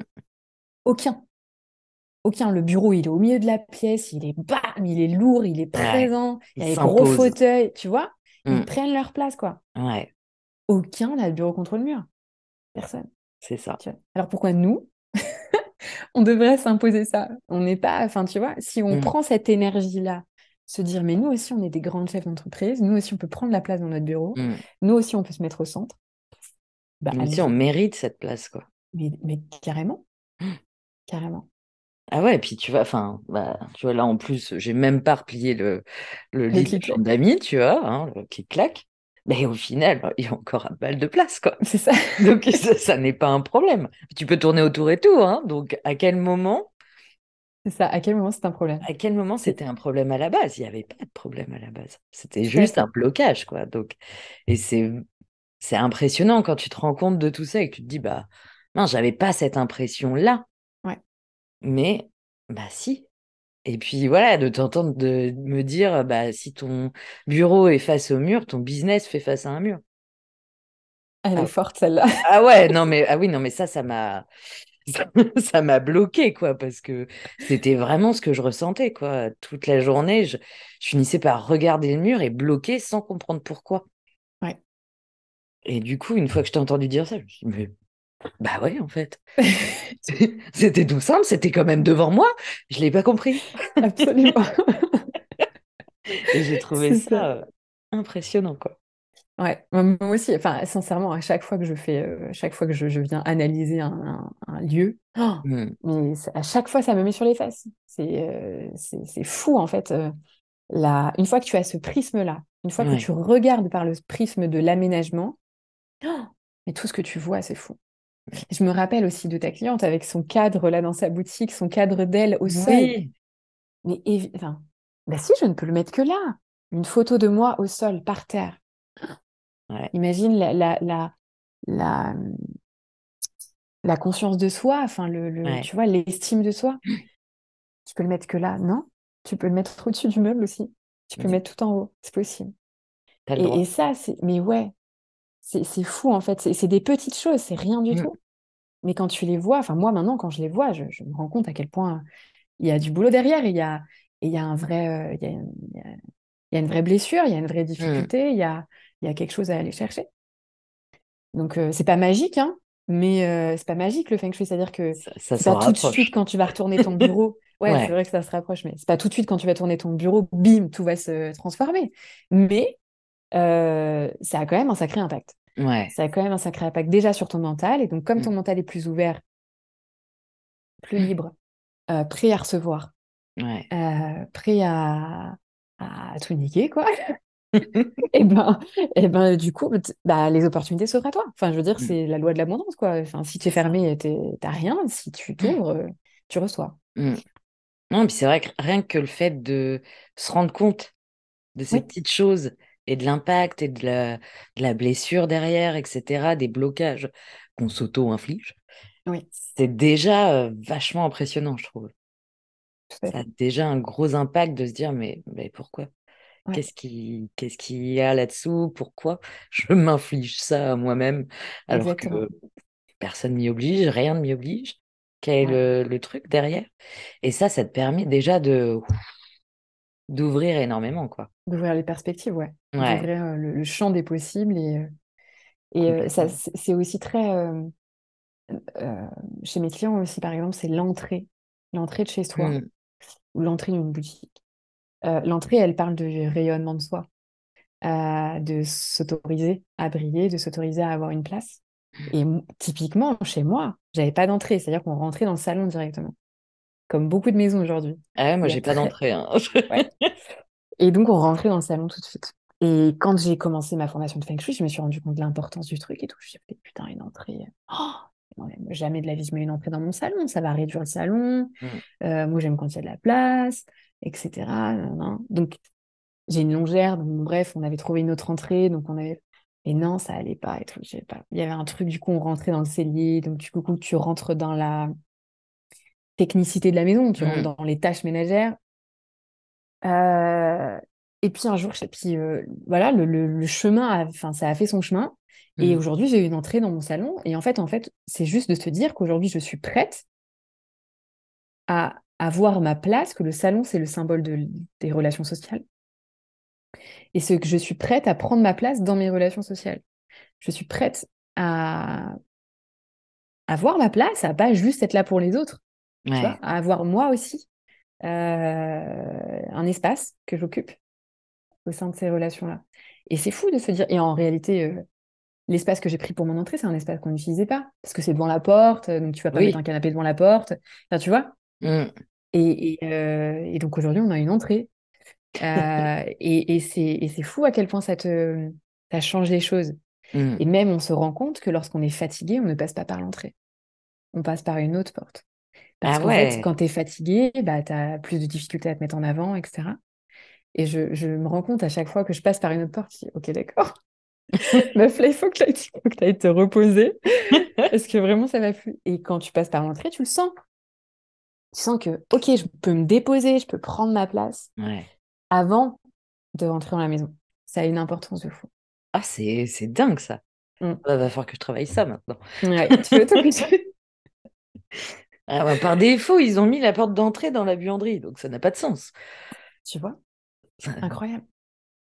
Aucun. Aucun. Le bureau, il est au milieu de la pièce, il est bam, il est lourd, il est présent, ouais. il, il y a des gros fauteuils, tu vois. mm. Ils prennent leur place, quoi. Ouais. Aucun n'a le bureau contre le mur. Personne. C'est ça. Alors pourquoi nous, on devrait s'imposer ça? On n'est pas... Enfin, tu vois, si on mmh. prend cette énergie-là, se dire, mais nous aussi, on est des grands chefs d'entreprise, nous aussi, on peut prendre la place dans notre bureau, mmh. nous aussi, on peut se mettre au centre. Bah, nous aussi, on mérite cette place, quoi. Mais, mais carrément. Mmh. Carrément. Ah ouais, et puis tu vois, enfin, bah, tu vois, là, en plus, j'ai même pas replié le, le, le lit d'amis, tu vois, hein, le clic-clac. Mais au final, il y a encore un bal de place, quoi. C'est ça. Donc, ça, ça n'est pas un problème. Tu peux tourner autour et tout, hein. Donc, à quel moment C'est ça, à quel moment c'est un problème? À quel moment c'était un problème à la base? Il n'y avait pas de problème à la base. C'était juste un blocage, quoi. Donc, et c'est, c'est impressionnant quand tu te rends compte de tout ça et que tu te dis, bah, non, j'avais pas cette impression-là. Ouais. Mais, bah, si. Et puis, voilà, de t'entendre de me dire, bah, si ton bureau est face au mur, ton business fait face à un mur. Elle ah. est forte, celle-là. Ah ouais, non, mais, ah oui, non, mais ça, ça m'a... Ça, ça m'a bloquée, quoi, parce que c'était vraiment ce que je ressentais, quoi. Toute la journée, je, je finissais par regarder le mur et bloquer sans comprendre pourquoi. Ouais. Et du coup, une fois que je t'ai entendu dire ça, je me suis dit, mais bah ouais, en fait. C'était tout simple, c'était quand même devant moi, je ne l'ai pas compris. Absolument. Et j'ai trouvé ça, ça impressionnant, quoi. Ouais, moi aussi, enfin, sincèrement, à chaque fois que je fais, euh, chaque fois que je, je viens analyser un, un, un lieu, oh, mm. mais à chaque fois, ça me met sur les fesses. C'est, euh, c'est, c'est fou, en fait. Euh, la... Une fois que tu as ce prisme-là, une fois ouais. que tu regardes par le prisme de l'aménagement, oh, mais tout ce que tu vois, c'est fou. Je me rappelle aussi de ta cliente avec son cadre là dans sa boutique, son cadre d'elle au sol. Mais évi... enfin, bah si, je ne peux le mettre que là. Une photo de moi au sol, par terre. Ouais. Imagine la, la, la, la, la conscience de soi, enfin le, le, ouais. tu vois, l'estime de soi. Tu peux le mettre que là, non? Tu peux le mettre au-dessus du meuble aussi. Tu peux ouais. le mettre tout en haut, c'est possible. Et, et ça, c'est... mais ouais, c'est, c'est fou en fait. C'est, c'est des petites choses, c'est rien du mmh. tout. Mais quand tu les vois, enfin moi maintenant, quand je les vois, je, je me rends compte à quel point il y a du boulot derrière. Il y a, il y a un vrai, il y a, il y a... il y a une vraie blessure, il y a une vraie difficulté, il mmh. y a il y a quelque chose à aller chercher. Donc, euh, c'est pas magique, hein, mais euh, c'est pas magique le feng shui. C'est-à-dire que ça, ça c'est pas rapproche. Tout de suite quand tu vas retourner ton bureau. Ouais, ouais, c'est vrai que ça se rapproche, mais c'est pas tout de suite quand tu vas tourner ton bureau, bim, tout va se transformer. Mais euh, ça a quand même un sacré impact. Ouais. Ça a quand même un sacré impact déjà sur ton mental. Et donc, comme ton mmh. mental est plus ouvert, plus libre, euh, prêt à recevoir, ouais. euh, prêt à, à tout niquer, quoi. et ben, et ben, du coup, bah, les opportunités s'offrent à toi. Enfin, je veux dire, c'est la loi de l'abondance, quoi. Enfin, si tu es fermé, t'es, t'as rien. Si tu t'ouvres, tu reçois. Mm. Non, puis c'est vrai que rien que le fait de se rendre compte de ces oui. petites choses et de l'impact et de la, de la blessure derrière, et cetera, des blocages qu'on s'auto-inflige, oui. c'est déjà vachement impressionnant, je trouve. Ça a déjà un gros impact de se dire, mais, mais pourquoi ? Ouais. Qu'est-ce, qui, qu'est-ce qu'il y a là-dessous? Pourquoi je m'inflige ça à moi-même alors Exactement. Que personne m'y oblige, rien ne m'y oblige? Quel est ouais. le, le truc derrière? Et ça, ça te permet déjà de, d'ouvrir énormément, quoi. D'ouvrir les perspectives, ouais. ouais. D'ouvrir euh, le, le champ des possibles. Et, et euh, ça, c'est aussi très... Euh, euh, chez mes clients aussi, par exemple, c'est l'entrée. L'entrée de chez soi. Mmh. Ou l'entrée d'une boutique. Euh, l'entrée, elle parle de rayonnement de soi, euh, de s'autoriser à briller, de s'autoriser à avoir une place. Et m- typiquement, chez moi, j'avais pas d'entrée, c'est-à-dire qu'on rentrait dans le salon directement, comme beaucoup de maisons aujourd'hui. Ah ouais, moi, j'ai pas très... d'entrée. Hein. ouais. Et donc, on rentrait dans le salon tout de suite. Et quand j'ai commencé ma formation de feng shui, je me suis rendu compte de l'importance du truc et tout. Je me suis dit, putain, une entrée... Oh non, jamais de la vie, je mets une entrée dans mon salon, ça va réduire le salon. Mmh. Euh, moi, j'aime quand il y a de la place... et cetera. Donc, j'ai une longère, donc bref, on avait trouvé une autre entrée, donc on avait... Et non, ça allait pas, et tout, je sais pas. Il y avait un truc, du coup, on rentrait dans le cellier, donc du coup, tu rentres dans la technicité de la maison, tu mmh. rentres dans les tâches ménagères. Euh... Et puis, un jour, puis, euh, voilà, le, le, le chemin, a... enfin, ça a fait son chemin, mmh. et aujourd'hui, j'ai une entrée dans mon salon, et en fait, en fait, c'est juste de te dire qu'aujourd'hui, je suis prête à... avoir ma place, que le salon, c'est le symbole de, des relations sociales. Et ce que je suis prête à prendre ma place dans mes relations sociales. Je suis prête à avoir ma place, à pas juste être là pour les autres. Ouais. Tu vois, à avoir moi aussi euh, un espace que j'occupe au sein de ces relations-là. Et c'est fou de se dire... Et en réalité, euh, l'espace que j'ai pris pour mon entrée, c'est un espace qu'on n'utilisait pas. Parce que c'est devant la porte, donc tu vas pas oui. mettre un canapé devant la porte. Enfin, tu vois ? Mmh. Et, et, euh, et donc aujourd'hui on a une entrée euh, et, et, c'est, et c'est fou à quel point ça te ça change les choses mmh. et même on se rend compte que lorsqu'on est fatigué on ne passe pas par l'entrée, on passe par une autre porte, Parce bah qu'en ouais. fait, quand tu es fatigué, bah, tu as plus de difficultés à te mettre en avant, et cetera. Et je, je me rends compte à chaque fois que je passe par une autre porte, je dis « Ok, d'accord, meuf, là, il faut que tu ailles te reposer parce que vraiment, ça va plus. » Et quand tu passes par l'entrée, tu le sens. Tu sens que « Ok, je peux me déposer, je peux prendre ma place ouais. avant de rentrer dans la maison. » Ça a une importance de fou. Ah, c'est, c'est dingue, ça. Mm. Il va falloir que je travaille ça, maintenant. Ouais, tu veux tout que tu... Ah bah, par défaut, ils ont mis la porte d'entrée dans la buanderie, donc ça n'a pas de sens. Tu vois ? Ça, incroyable.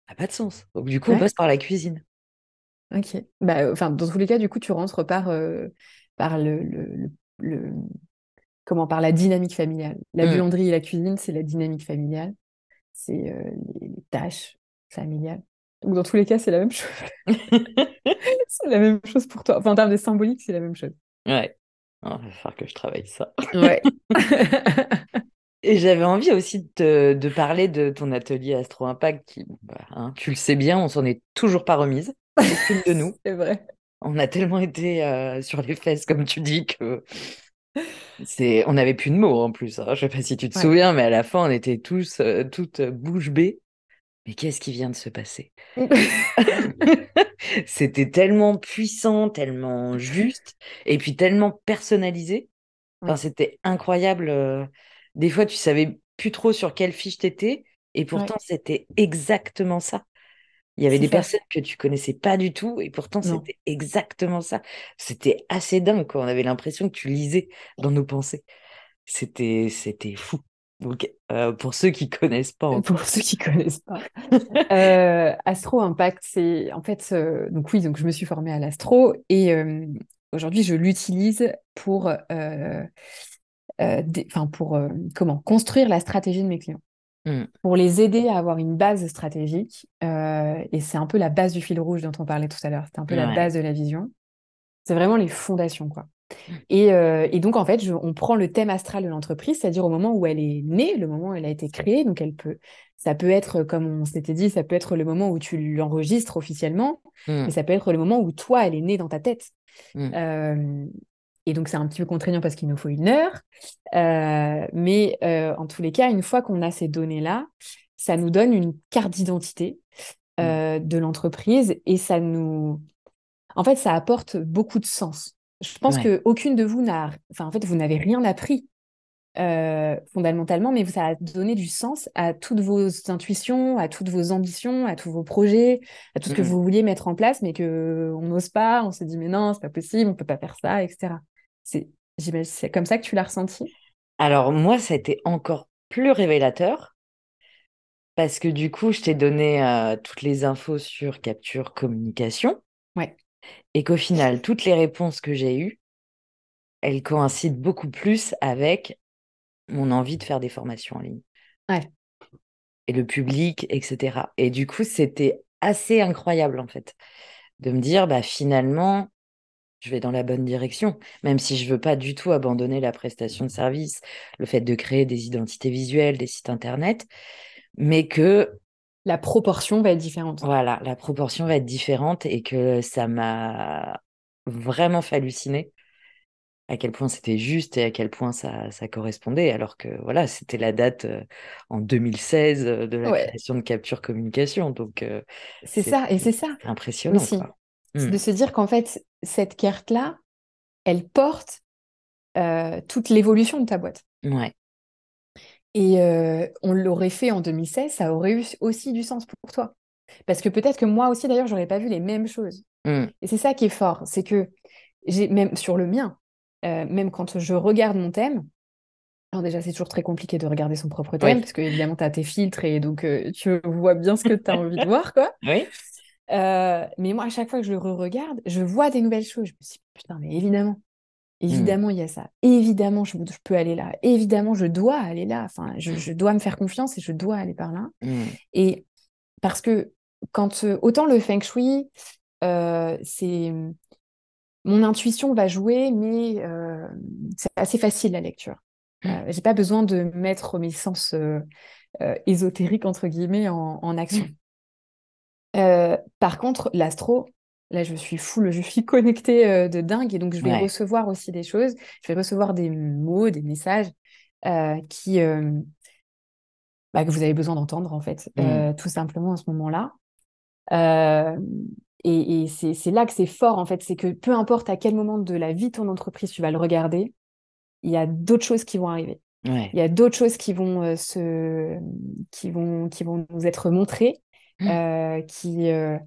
Ça n'a pas de sens. Donc, du coup, ouais. on passe par la cuisine. Ok. Bah, enfin, dans tous les cas, du coup, tu rentres par, euh, par, le, le, le, le, comment, par la dynamique familiale. La mmh. buanderie et la cuisine, c'est la dynamique familiale. C'est euh, les, les tâches familiales. Donc, dans tous les cas, c'est la même chose. C'est la même chose pour toi. Enfin, en termes de symbolique, c'est la même chose. Ouais. Oh, il va falloir que je travaille ça. Ouais. Et j'avais envie aussi de, te, de parler de ton atelier Astro Impact qui, bah, hein, tu le sais bien, on s'en est toujours pas remise. Aucune de nous. C'est vrai. On a tellement été euh, sur les fesses, comme tu dis, que c'est, on n'avait plus de mots en plus. Hein. Je ne sais pas si tu te ouais. souviens, mais à la fin, on était tous, euh, toutes bouche bée. Mais qu'est-ce qui vient de se passer? C'était tellement puissant, tellement juste, et puis tellement personnalisé. Enfin, ouais. C'était incroyable. Des fois, tu savais plus trop sur quelle fiche t'étais, et pourtant, ouais. c'était exactement ça. Il y avait c'est des ça. personnes que tu connaissais pas du tout, et pourtant, non. c'était exactement ça. C'était assez dingue, quoi. On avait l'impression que tu lisais dans nos pensées. C'était, c'était fou. Donc, euh, pour ceux qui connaissent pas, encore. pour ceux qui connaissent pas, euh, Astro Impact, c'est en fait euh, donc oui, donc je me suis formée à l'astro et euh, aujourd'hui je l'utilise pour, enfin euh, euh, pour euh, comment construire la stratégie de mes clients, mm. pour les aider à avoir une base stratégique euh, et c'est un peu la base du fil rouge dont on parlait tout à l'heure, c'est un peu ouais. la base de la vision, c'est vraiment les fondations quoi. Et, euh, et donc en fait je, on prend le thème astral de l'entreprise, c'est-à-dire au moment où elle est née, le moment où elle a été créée, donc elle peut, ça peut être comme on s'était dit, ça peut être le moment où tu l'enregistres officiellement, mm. mais ça peut être le moment où toi elle est née dans ta tête mm. euh, et donc c'est un petit peu contraignant parce qu'il nous faut une heure euh, mais euh, en tous les cas une fois qu'on a ces données-là, ça nous donne une carte d'identité euh, mm. de l'entreprise et ça nous, en fait ça apporte beaucoup de sens. Je pense ouais. qu'aucune de vous n'a... Enfin, en fait, vous n'avez rien appris euh, fondamentalement, mais ça a donné du sens à toutes vos intuitions, à toutes vos ambitions, à tous vos projets, à tout ce mmh. que vous vouliez mettre en place, mais qu'on n'ose pas, on se dit « mais non, c'est pas possible, on peut pas faire ça », et cetera. C'est... J'imagine, c'est comme ça que tu l'as ressenti ? Alors, moi, ça a été encore plus révélateur, parce que du coup, je t'ai donné euh, toutes les infos sur Capture Communication. Ouais. Et qu'au final, toutes les réponses que j'ai eues, elles coïncident beaucoup plus avec mon envie de faire des formations en ligne. Ouais. Et le public, et cetera. Et du coup, c'était assez incroyable, en fait, de me dire, bah, finalement, je vais dans la bonne direction, même si je ne veux pas du tout abandonner la prestation de service, le fait de créer des identités visuelles, des sites Internet, mais que... La proportion va être différente. Voilà, la proportion va être différente et que ça m'a vraiment fait halluciner à quel point c'était juste et à quel point ça, ça correspondait, alors que voilà, c'était la date euh, en deux mille seize de la ouais. création de Capture Communication. Donc, euh, c'est, c'est ça, et c'est ça. Impressionnant. Aussi, c'est mmh. de se dire qu'en fait, cette carte-là, elle porte euh, toute l'évolution de ta boîte. Ouais. Et euh, on l'aurait fait en deux mille seize, ça aurait eu aussi du sens pour toi. Parce que peut-être que moi aussi, d'ailleurs, j'aurais pas vu les mêmes choses. Mmh. Et c'est ça qui est fort, c'est que j'ai, même sur le mien, euh, même quand je regarde mon thème, alors déjà, c'est toujours très compliqué de regarder son propre thème, oui. parce que évidemment, tu as tes filtres et donc euh, tu vois bien ce que tu as envie de voir, quoi. Oui. Euh, mais moi, à chaque fois que je le re-regarde, je vois des nouvelles choses. Je me dis, putain, mais évidemment. Évidemment, il mmh. y a ça. Évidemment, je, je peux aller là. Évidemment, je dois aller là. Enfin, je, je dois me faire confiance et je dois aller par là. Mmh. Et parce que quand euh, autant le feng shui, euh, c'est mon intuition va jouer, mais euh, c'est assez facile la lecture. Mmh. Euh, j'ai pas besoin de mettre mes sens euh, euh, ésotériques entre guillemets en, en action. Mmh. Euh, par contre, l'astro, Là, je suis full, je suis connectée euh, de dingue, et donc je vais ouais. recevoir aussi des choses. Je vais recevoir des mots, des messages euh, qui, euh, bah, que vous avez besoin d'entendre, en fait, mmh. euh, tout simplement à ce moment-là. Euh, et et c'est, c'est là que c'est fort, en fait. C'est que peu importe à quel moment de la vie de ton entreprise tu vas le regarder, il y a d'autres choses qui vont arriver. Ouais. Il y a d'autres choses qui vont, euh, se... qui vont, qui vont nous être montrées, mmh. euh, qui... Euh...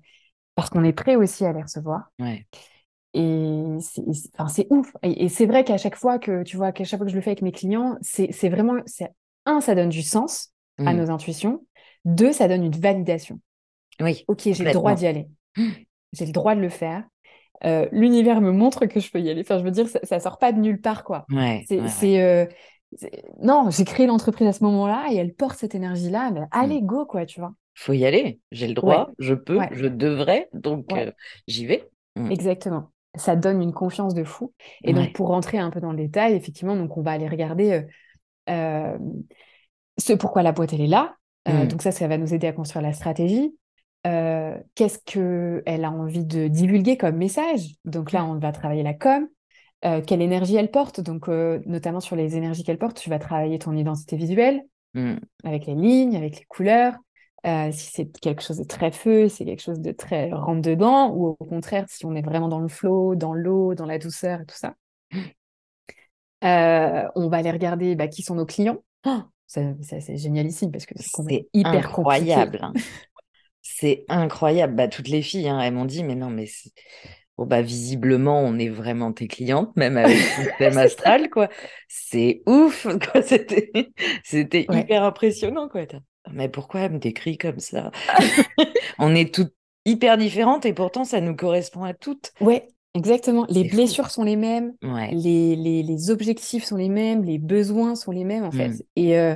parce qu'on est prêt aussi à les recevoir. Ouais. Et c'est, c'est, enfin, c'est ouf. Et, et c'est vrai qu'à chaque fois que, tu vois, qu'à chaque fois que je le fais avec mes clients, c'est, c'est vraiment... C'est, un, ça donne du sens mmh. à nos intuitions. Deux, ça donne une validation. Oui. Ok, j'ai le droit d'y aller. Mmh. J'ai le droit de le faire. Euh, l'univers me montre que je peux y aller. Enfin, je veux dire, ça ne sort pas de nulle part, quoi. Ouais, c'est... Ouais, c'est ouais. Euh, c'est... Non, j'ai créé l'entreprise à ce moment-là et elle porte cette énergie-là. Ben, allez, mmh. go, quoi, tu vois. Faut y aller, j'ai le droit, ouais. je peux, ouais. je devrais, donc ouais. euh, j'y vais. Mmh. Exactement, ça donne une confiance de fou. Et ouais. donc, pour rentrer un peu dans le détail, effectivement, donc on va aller regarder euh, euh, ce pourquoi la boîte, elle est là. Euh, mmh. Donc ça, ça va nous aider à construire la stratégie. Euh, qu'est-ce qu'elle a envie de divulguer comme message? Donc là, on va travailler la com. Euh, quelle énergie elle porte? Donc euh, notamment sur les énergies qu'elle porte, tu vas travailler ton identité visuelle, mmh. avec les lignes, avec les couleurs. Euh, si c'est quelque chose de très feu, c'est quelque chose de très rentre-dedans, ou au contraire, si on est vraiment dans le flow, dans l'eau, dans la douceur et tout ça. Euh, on va aller regarder bah, qui sont nos clients. Oh, ça, ça, c'est génialissime parce que c'est, c'est hyper incroyable. Hein. C'est incroyable. Bah, toutes les filles, hein, elles m'ont dit, mais non, mais c'est... Bon, bah, visiblement, on est vraiment tes clientes, même avec le système astral, quoi. C'est ouf, quoi. C'était, c'était ouais. hyper impressionnant, quoi. T'as... Mais pourquoi elle me décrit comme ça? On est toutes hyper différentes et pourtant, ça nous correspond à toutes. Ouais, exactement. Les c'est blessures fou. Sont les mêmes, ouais. les, les, les objectifs sont les mêmes, les besoins sont les mêmes, en fait. Mm. Et, euh,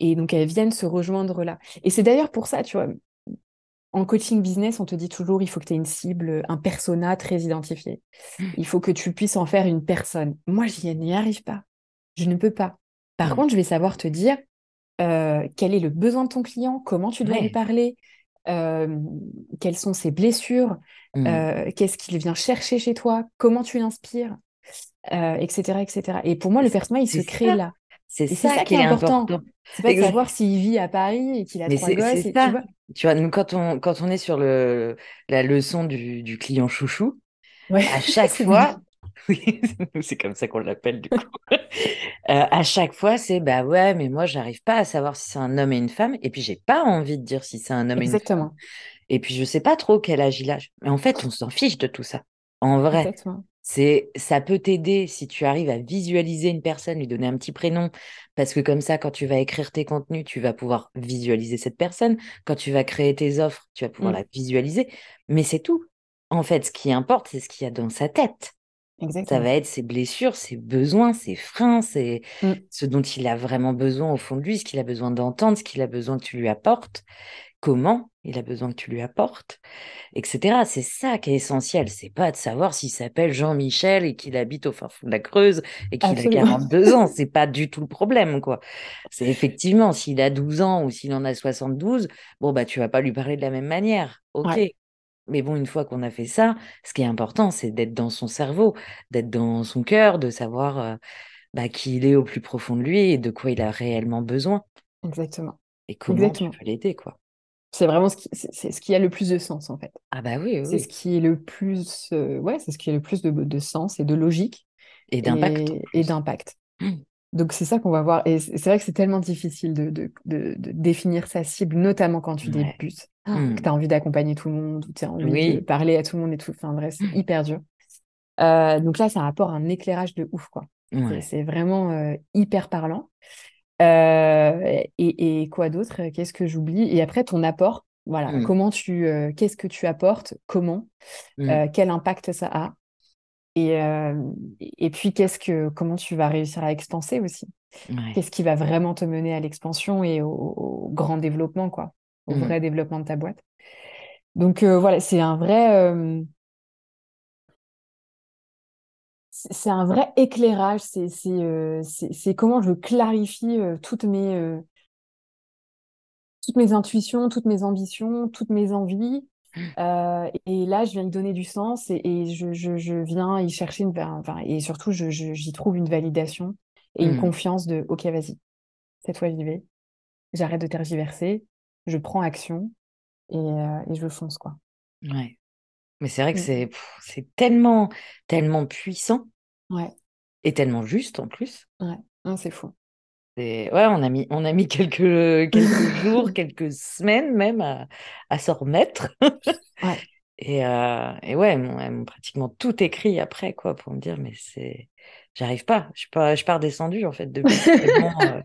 et donc, elles viennent se rejoindre là. Et c'est d'ailleurs pour ça, tu vois, en coaching business, on te dit toujours, il faut que tu aies une cible, un persona très identifié. Mm. Il faut que tu puisses en faire une personne. Moi, je n'y arrive pas. Je ne peux pas. Par mm. contre, je vais savoir te dire, Euh, quel est le besoin de ton client? Comment tu dois ouais. lui parler? euh, Quelles sont ses blessures? mmh. euh, Qu'est-ce qu'il vient chercher chez toi? Comment tu l'inspires? euh, Etc, etc. Et pour moi, le personnage, il se crée ça. là. C'est ça, c'est ça qui est important. important. C'est pas de savoir s'il vit à Paris et qu'il a Mais trois c'est, gosses. C'est et, ça. Tu vois, tu vois nous, quand, on, quand on est sur le, la leçon du, du client chouchou, ouais. à chaque fois... Oui, c'est comme ça qu'on l'appelle du coup. euh, à chaque fois, c'est bah ouais, mais moi j'arrive pas à savoir si c'est un homme et une femme, et puis j'ai pas envie de dire si c'est un homme Exactement. et une femme. Et puis je sais pas trop quel âge il a. Mais en fait, on s'en fiche de tout ça. En vrai, Exactement. c'est ça peut t'aider si tu arrives à visualiser une personne, lui donner un petit prénom, parce que comme ça, quand tu vas écrire tes contenus, tu vas pouvoir visualiser cette personne. Quand tu vas créer tes offres, tu vas pouvoir mmh. la visualiser. Mais c'est tout. En fait, ce qui importe, c'est ce qu'il y a dans sa tête. Exactement. Ça va être ses blessures, ses besoins, ses freins, ses... Mm. ce dont il a vraiment besoin au fond de lui, ce qu'il a besoin d'entendre, ce qu'il a besoin que tu lui apportes, comment il a besoin que tu lui apportes, et cetera. C'est ça qui est essentiel. C'est pas de savoir s'il s'appelle Jean-Michel et qu'il habite au fin fond de la Creuse et qu'il Absolument. a quarante-deux ans. C'est pas du tout le problème, quoi. C'est effectivement, s'il a douze ans ou s'il en a soixante-douze, bon, bah, tu vas pas lui parler de la même manière. OK. Ouais. Mais bon, une fois qu'on a fait ça, ce qui est important, c'est d'être dans son cerveau, d'être dans son cœur, de savoir euh, bah, qui il est au plus profond de lui et de quoi il a réellement besoin. Exactement. Et comment Exactement. tu peux l'aider, quoi. C'est vraiment ce qui, c'est, c'est ce qui a le plus de sens, en fait. Ah bah oui, oui. C'est ce qui est le plus, euh, ouais, c'est ce qui a le plus de, de sens et de logique. Et d'impact. Et, et d'impact. Mmh. Donc, c'est ça qu'on va voir. Et c'est vrai que c'est tellement difficile de, de, de, de définir sa cible, notamment quand tu ouais. débutes. Mmh. Que tu as envie d'accompagner tout le monde, ou tu as envie oui. de parler à tout le monde et tout. Enfin bref, c'est mmh. hyper dur. Euh, donc là, ça apporte un éclairage de ouf, quoi. Ouais. C'est, c'est vraiment euh, hyper parlant. Euh, et, et quoi d'autre? Qu'est-ce que j'oublie? Et après, ton apport. Voilà. Mmh. Comment tu, euh, qu'est-ce que tu apportes? Comment? Mmh. Euh, quel impact ça a? Et, euh, et puis, qu'est-ce que, comment tu vas réussir à expanser aussi? ouais. Qu'est-ce qui va vraiment te mener à l'expansion et au, au grand développement, quoi, au mmh. vrai développement de ta boîte? Donc, euh, voilà, c'est un vrai... Euh, c'est un vrai éclairage. C'est, c'est, euh, c'est, c'est comment je clarifie euh, toutes mes... Euh, toutes mes intuitions, toutes mes ambitions, toutes mes envies, Euh, et là, je viens y donner du sens et, et je, je, je viens y chercher une, enfin, et surtout, je, je, j'y trouve une validation et une mmh. confiance de OK, vas-y, cette fois j'y vais, j'arrête de tergiverser, je prends action et, euh, et je fonce, quoi. Ouais, mais c'est vrai que mmh. c'est, pff, c'est tellement, tellement puissant ouais. et tellement juste en plus. Ouais, non, c'est fou. Et ouais, on a mis, on a mis quelques, quelques jours, quelques semaines même à, à s'en remettre. ouais. Et, euh, et ouais, elles m'ont, elles m'ont pratiquement tout écrit après, quoi, pour me dire, mais c'est... J'arrive pas, je suis pas, je suis pas redescendue, en fait, depuis tellement, euh,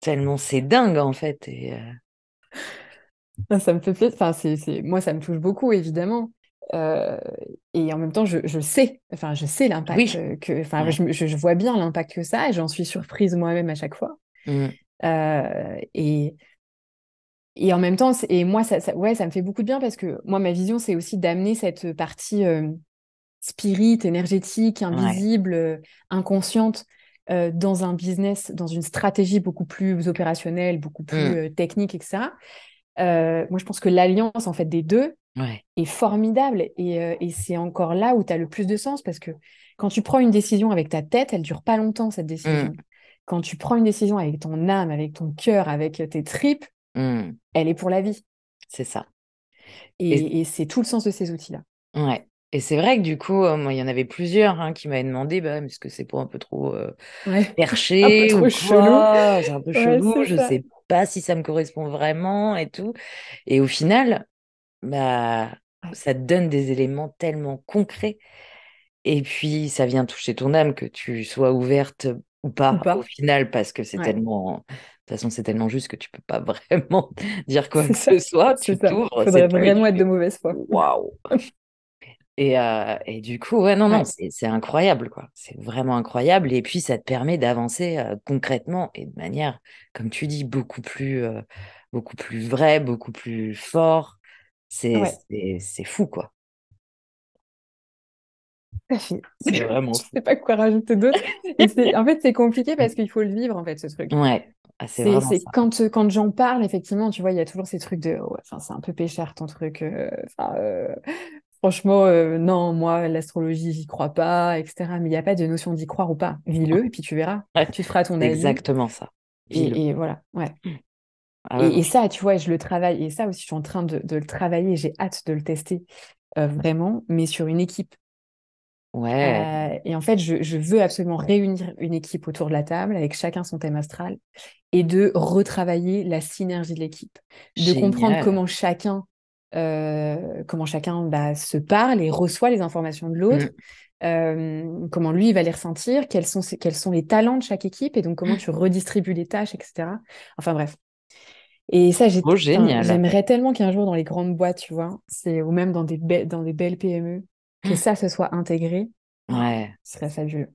tellement c'est dingue, en fait. Et, euh... ça me fait plaisir, enfin, c'est, c'est... moi, ça me touche beaucoup, évidemment. Euh, et en même temps, je, je sais, enfin, je sais l'impact oui. que, enfin, ouais. je, je vois bien l'impact que ça, et j'en suis surprise moi-même à chaque fois. Mmh. Euh, et et en même temps, c'est, et moi, ça, ça, ouais, ça me fait beaucoup de bien parce que moi, ma vision, c'est aussi d'amener cette partie euh, spirit, énergétique, invisible, ouais. euh, inconsciente euh, dans un business, dans une stratégie beaucoup plus opérationnelle, beaucoup plus mmh. euh, technique, et cetera. Euh, moi, je pense que l'alliance, en fait, des deux. Ouais. est formidable et, euh, et c'est encore là où tu as le plus de sens parce que quand tu prends une décision avec ta tête, elle dure pas longtemps cette décision. Mm. Quand tu prends une décision avec ton âme, avec ton cœur, avec tes tripes, mm. elle est pour la vie. C'est ça. Et, et... et c'est tout le sens de ces outils-là. Ouais. Et c'est vrai que du coup, euh, moi, il y en avait plusieurs hein, qui m'avaient demandé bah, est-ce que c'est pour un peu trop euh, ouais. perché un peu trop ou quoi chelou. C'est un peu chelou, ouais, je ça. sais pas si ça me correspond vraiment et tout. Et au final, bah, ça te donne des éléments tellement concrets et puis ça vient toucher ton âme que tu sois ouverte ou pas, ou pas. au final parce que c'est ouais. tellement de toute façon c'est tellement juste que tu peux pas vraiment dire quoi c'est que ça. ce soit c'est tu ça. t'ouvres faudrait vraiment être de mauvaise foi waouh et, euh, et du coup ouais non non ouais. C'est, c'est incroyable quoi, c'est vraiment incroyable et puis ça te permet d'avancer euh, concrètement et de manière comme tu dis beaucoup plus euh, beaucoup plus vrai, beaucoup plus fort. C'est, ouais. c'est, c'est fou, quoi. C'est vraiment fou. Je ne sais pas quoi rajouter d'autre. Et c'est, en fait, c'est compliqué parce qu'il faut le vivre, en fait, ce truc. Ouais, ah, c'est, c'est vraiment c'est ça. Quand, euh, quand j'en parle, effectivement, tu vois, il y a toujours ces trucs de... Oh, ouais, c'est un peu péchard, ton truc. Euh, euh, franchement, euh, non, moi, l'astrologie, j'y crois pas, et cetera. Mais il n'y a pas de notion d'y croire ou pas. Vis-le, et puis tu verras. Ouais. Tu feras ton avis. Exactement ça. Et, et voilà, ouais. Mmh. Ah ouais. et, et ça, tu vois, je le travaille. Et ça aussi, je suis en train de, de le travailler. J'ai hâte de le tester, euh, vraiment, mais sur une équipe. Ouais. Euh, et en fait, je, je veux absolument réunir une équipe autour de la table, avec chacun son thème astral, et de retravailler la synergie de l'équipe. De Génial. comprendre comment chacun, euh, comment chacun bah, se parle et reçoit les informations de l'autre. Mmh. Euh, comment lui il va les ressentir, quels sont, ses, quels sont les talents de chaque équipe, et donc comment tu redistribues les tâches, et cetera. Enfin bref. Et ça, j'ai oh, génial. j'aimerais tellement qu'un jour dans les grandes boîtes, tu vois, c'est ou même dans des be- dans des belles P M E, que ça se soit intégré. Ouais, ce serait fabuleux.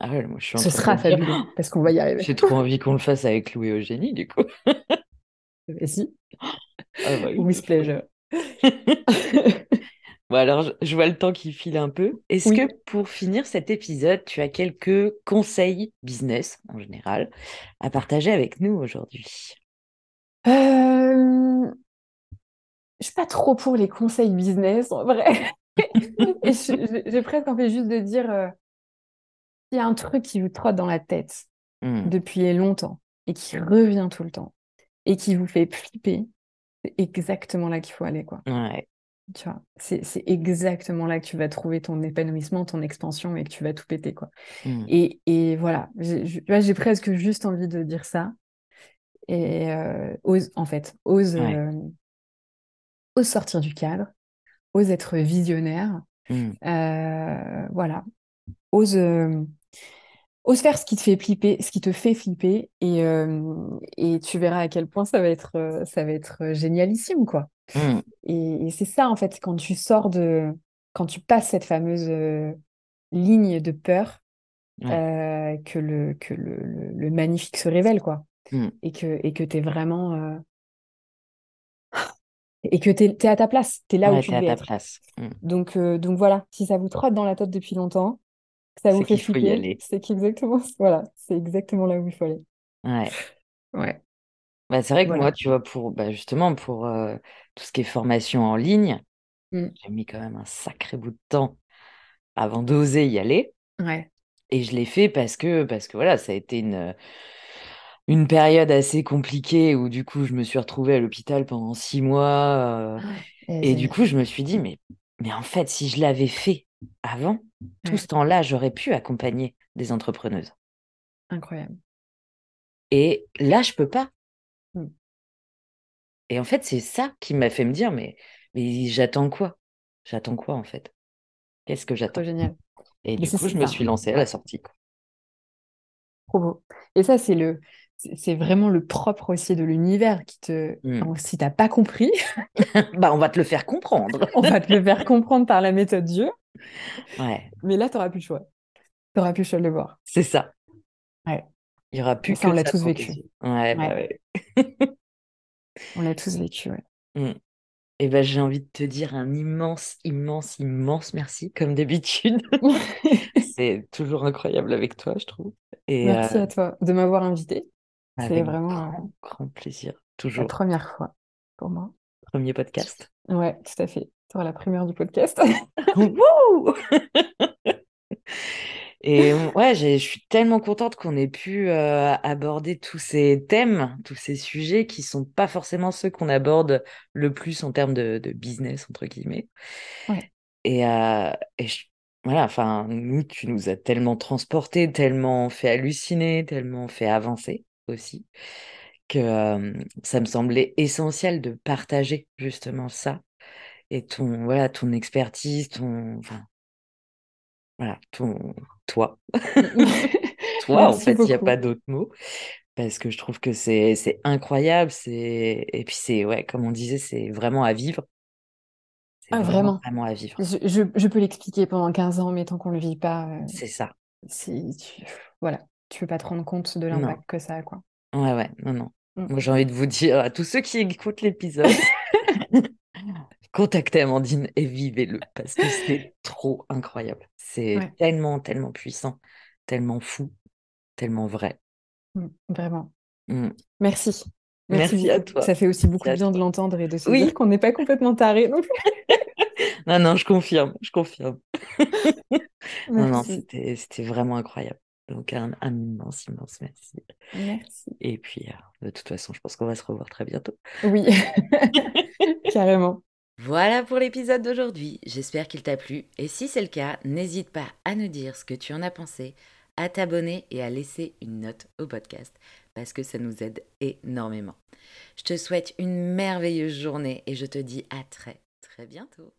Ah ouais, moi je suis. Ce sera fabuleux dire... parce qu'on va y arriver. J'ai trop envie qu'on le fasse avec Louis Eugénie, du coup. Vas-y. Ah, bah, oui. With pleasure. Bon alors, je vois le temps qui file un peu. Est-ce oui. que pour finir cet épisode, tu as quelques conseils business en général à partager avec nous aujourd'hui? Euh... Je suis pas trop pour les conseils business en vrai. Et je, je, j'ai presque envie juste de dire euh, il y a un truc qui vous trotte dans la tête mmh. depuis longtemps et qui revient tout le temps et qui vous fait flipper, c'est exactement là qu'il faut aller quoi. Ouais. Tu vois, c'est, c'est exactement là que tu vas trouver ton épanouissement, ton expansion et que tu vas tout péter quoi. Mmh. Et, et voilà, j'ai, j'ai, j'ai presque juste envie de dire ça. Et euh, ose, en fait, ose, ouais. euh, ose sortir du cadre, ose être visionnaire, mmh. euh, voilà, ose, euh, ose faire ce qui te fait flipper, ce qui te fait flipper, et, euh, et tu verras à quel point ça va être, ça va être génialissime, quoi. Mmh. Et, et c'est ça, en fait, quand tu sors de, quand tu passes cette fameuse euh, ligne de peur, ouais. euh, que le, que le, le, le magnifique se révèle, quoi. Mmh. Et que, et que t'es vraiment euh... et que t'es, t'es à ta place, t'es là ouais, où tu t'es devais à ta être place. Mmh. donc, euh, donc voilà, si ça vous trotte dans la tête depuis longtemps, que ça vous c'est fait flipper, c'est qu'exactement voilà, c'est exactement là où il faut aller. ouais, ouais. Bah, c'est vrai que moi, Voilà. tu vois, pour bah, justement, pour euh, tout ce qui est formation en ligne, Mm. j'ai mis quand même un sacré bout de temps avant d'oser y aller. Ouais. Et je l'ai fait parce que, parce que voilà, ça a été une, une période assez compliquée où du coup, je me suis retrouvée à l'hôpital pendant six mois. euh, Ah ouais. Eh, et du c'est- coup, je me suis dit, mais, mais en fait, si je l'avais fait avant, tout ce ouais. temps-là, j'aurais pu accompagner des entrepreneuses. Incroyable. Et là, je peux pas. Mm. Et en fait, c'est ça qui m'a fait me dire, mais, mais j'attends quoi? J'attends quoi, en fait? Qu'est-ce que Trop j'attends? génial. Et Mais du ça, coup, c'est je me enfin, suis lancée à la ouais, sortie, quoi. trop beau. Et ça, c'est le, c'est c'est vraiment le propre aussi de l'univers qui te. Hmm. Alors, si t'as pas compris, Bah, on va te le faire comprendre. on va te le faire comprendre par la méthode Dieu. Ouais, Mais là, t'auras plus le choix. T'auras plus le choix de le voir. c'est ça. Ouais. Il n'y aura Mais plus ça, on que l'a ça tous devant tes vécu. yeux. Ouais, bah Ouais. ouais. On l'a tous vécu. Ouais. Et ben, j'ai envie de te dire un immense, immense, immense merci, comme d'habitude. C'est toujours incroyable avec toi, je trouve. Et euh, Merci à toi de m'avoir invité. C'est avec vraiment euh, grand, grand plaisir, la toujours. première fois pour moi. Premier podcast. Ouais, tout à fait. Tu auras la primeur du podcast. Wouh! Et euh, ouais, j'ai- je suis tellement contente qu'on ait pu euh, aborder tous ces thèmes, tous ces sujets qui sont pas forcément ceux qu'on aborde le plus en termes de, de business, entre guillemets. Ouais. Et, euh, et je- voilà, enfin, nous, tu nous as tellement transportés, tellement fait halluciner, tellement fait avancer aussi, que euh, ça me semblait essentiel de partager justement ça et ton, voilà, ton expertise, ton, enfin, voilà, ton, toi. Toi, en Merci fait, il n'y a pas beaucoup. d'autre mot, parce que je trouve que c'est c'est incroyable, c'est et puis c'est ouais, comme on disait, c'est vraiment à vivre, c'est Ah, vraiment vraiment. vraiment à vivre. Je, je- je peux l'expliquer pendant quinze ans, mais tant qu'on ne le vit pas, euh, C'est ça. si tu... voilà, tu peux pas te rendre compte de Non. l'impact que ça a, quoi. Ouais ouais, non non. Mm. Moi, j'ai envie de vous dire à tous ceux qui écoutent l'épisode, contactez Amandine et vivez-le parce que c'est trop incroyable. C'est Ouais, tellement tellement puissant, tellement fou, tellement vrai. mm, vraiment. Mm. Merci. Merci Merci à beaucoup. toi. Ça fait aussi Merci beaucoup de à bien de toi. l'entendre et de se dire Oui. qu'on n'est pas complètement taré non plus. Non non, je confirme, je confirme. Non, non, Merci. c'était, c'était vraiment incroyable. Donc, un, un immense, immense merci. Merci. Et puis, euh, de toute façon, je pense qu'on va se revoir très bientôt. Oui, carrément. Voilà pour l'épisode d'aujourd'hui. J'espère qu'il t'a plu. Et si c'est le cas, n'hésite pas à nous dire ce que tu en as pensé, à t'abonner et à laisser une note au podcast, parce que ça nous aide énormément. Je te souhaite une merveilleuse journée et je te dis à très, très bientôt.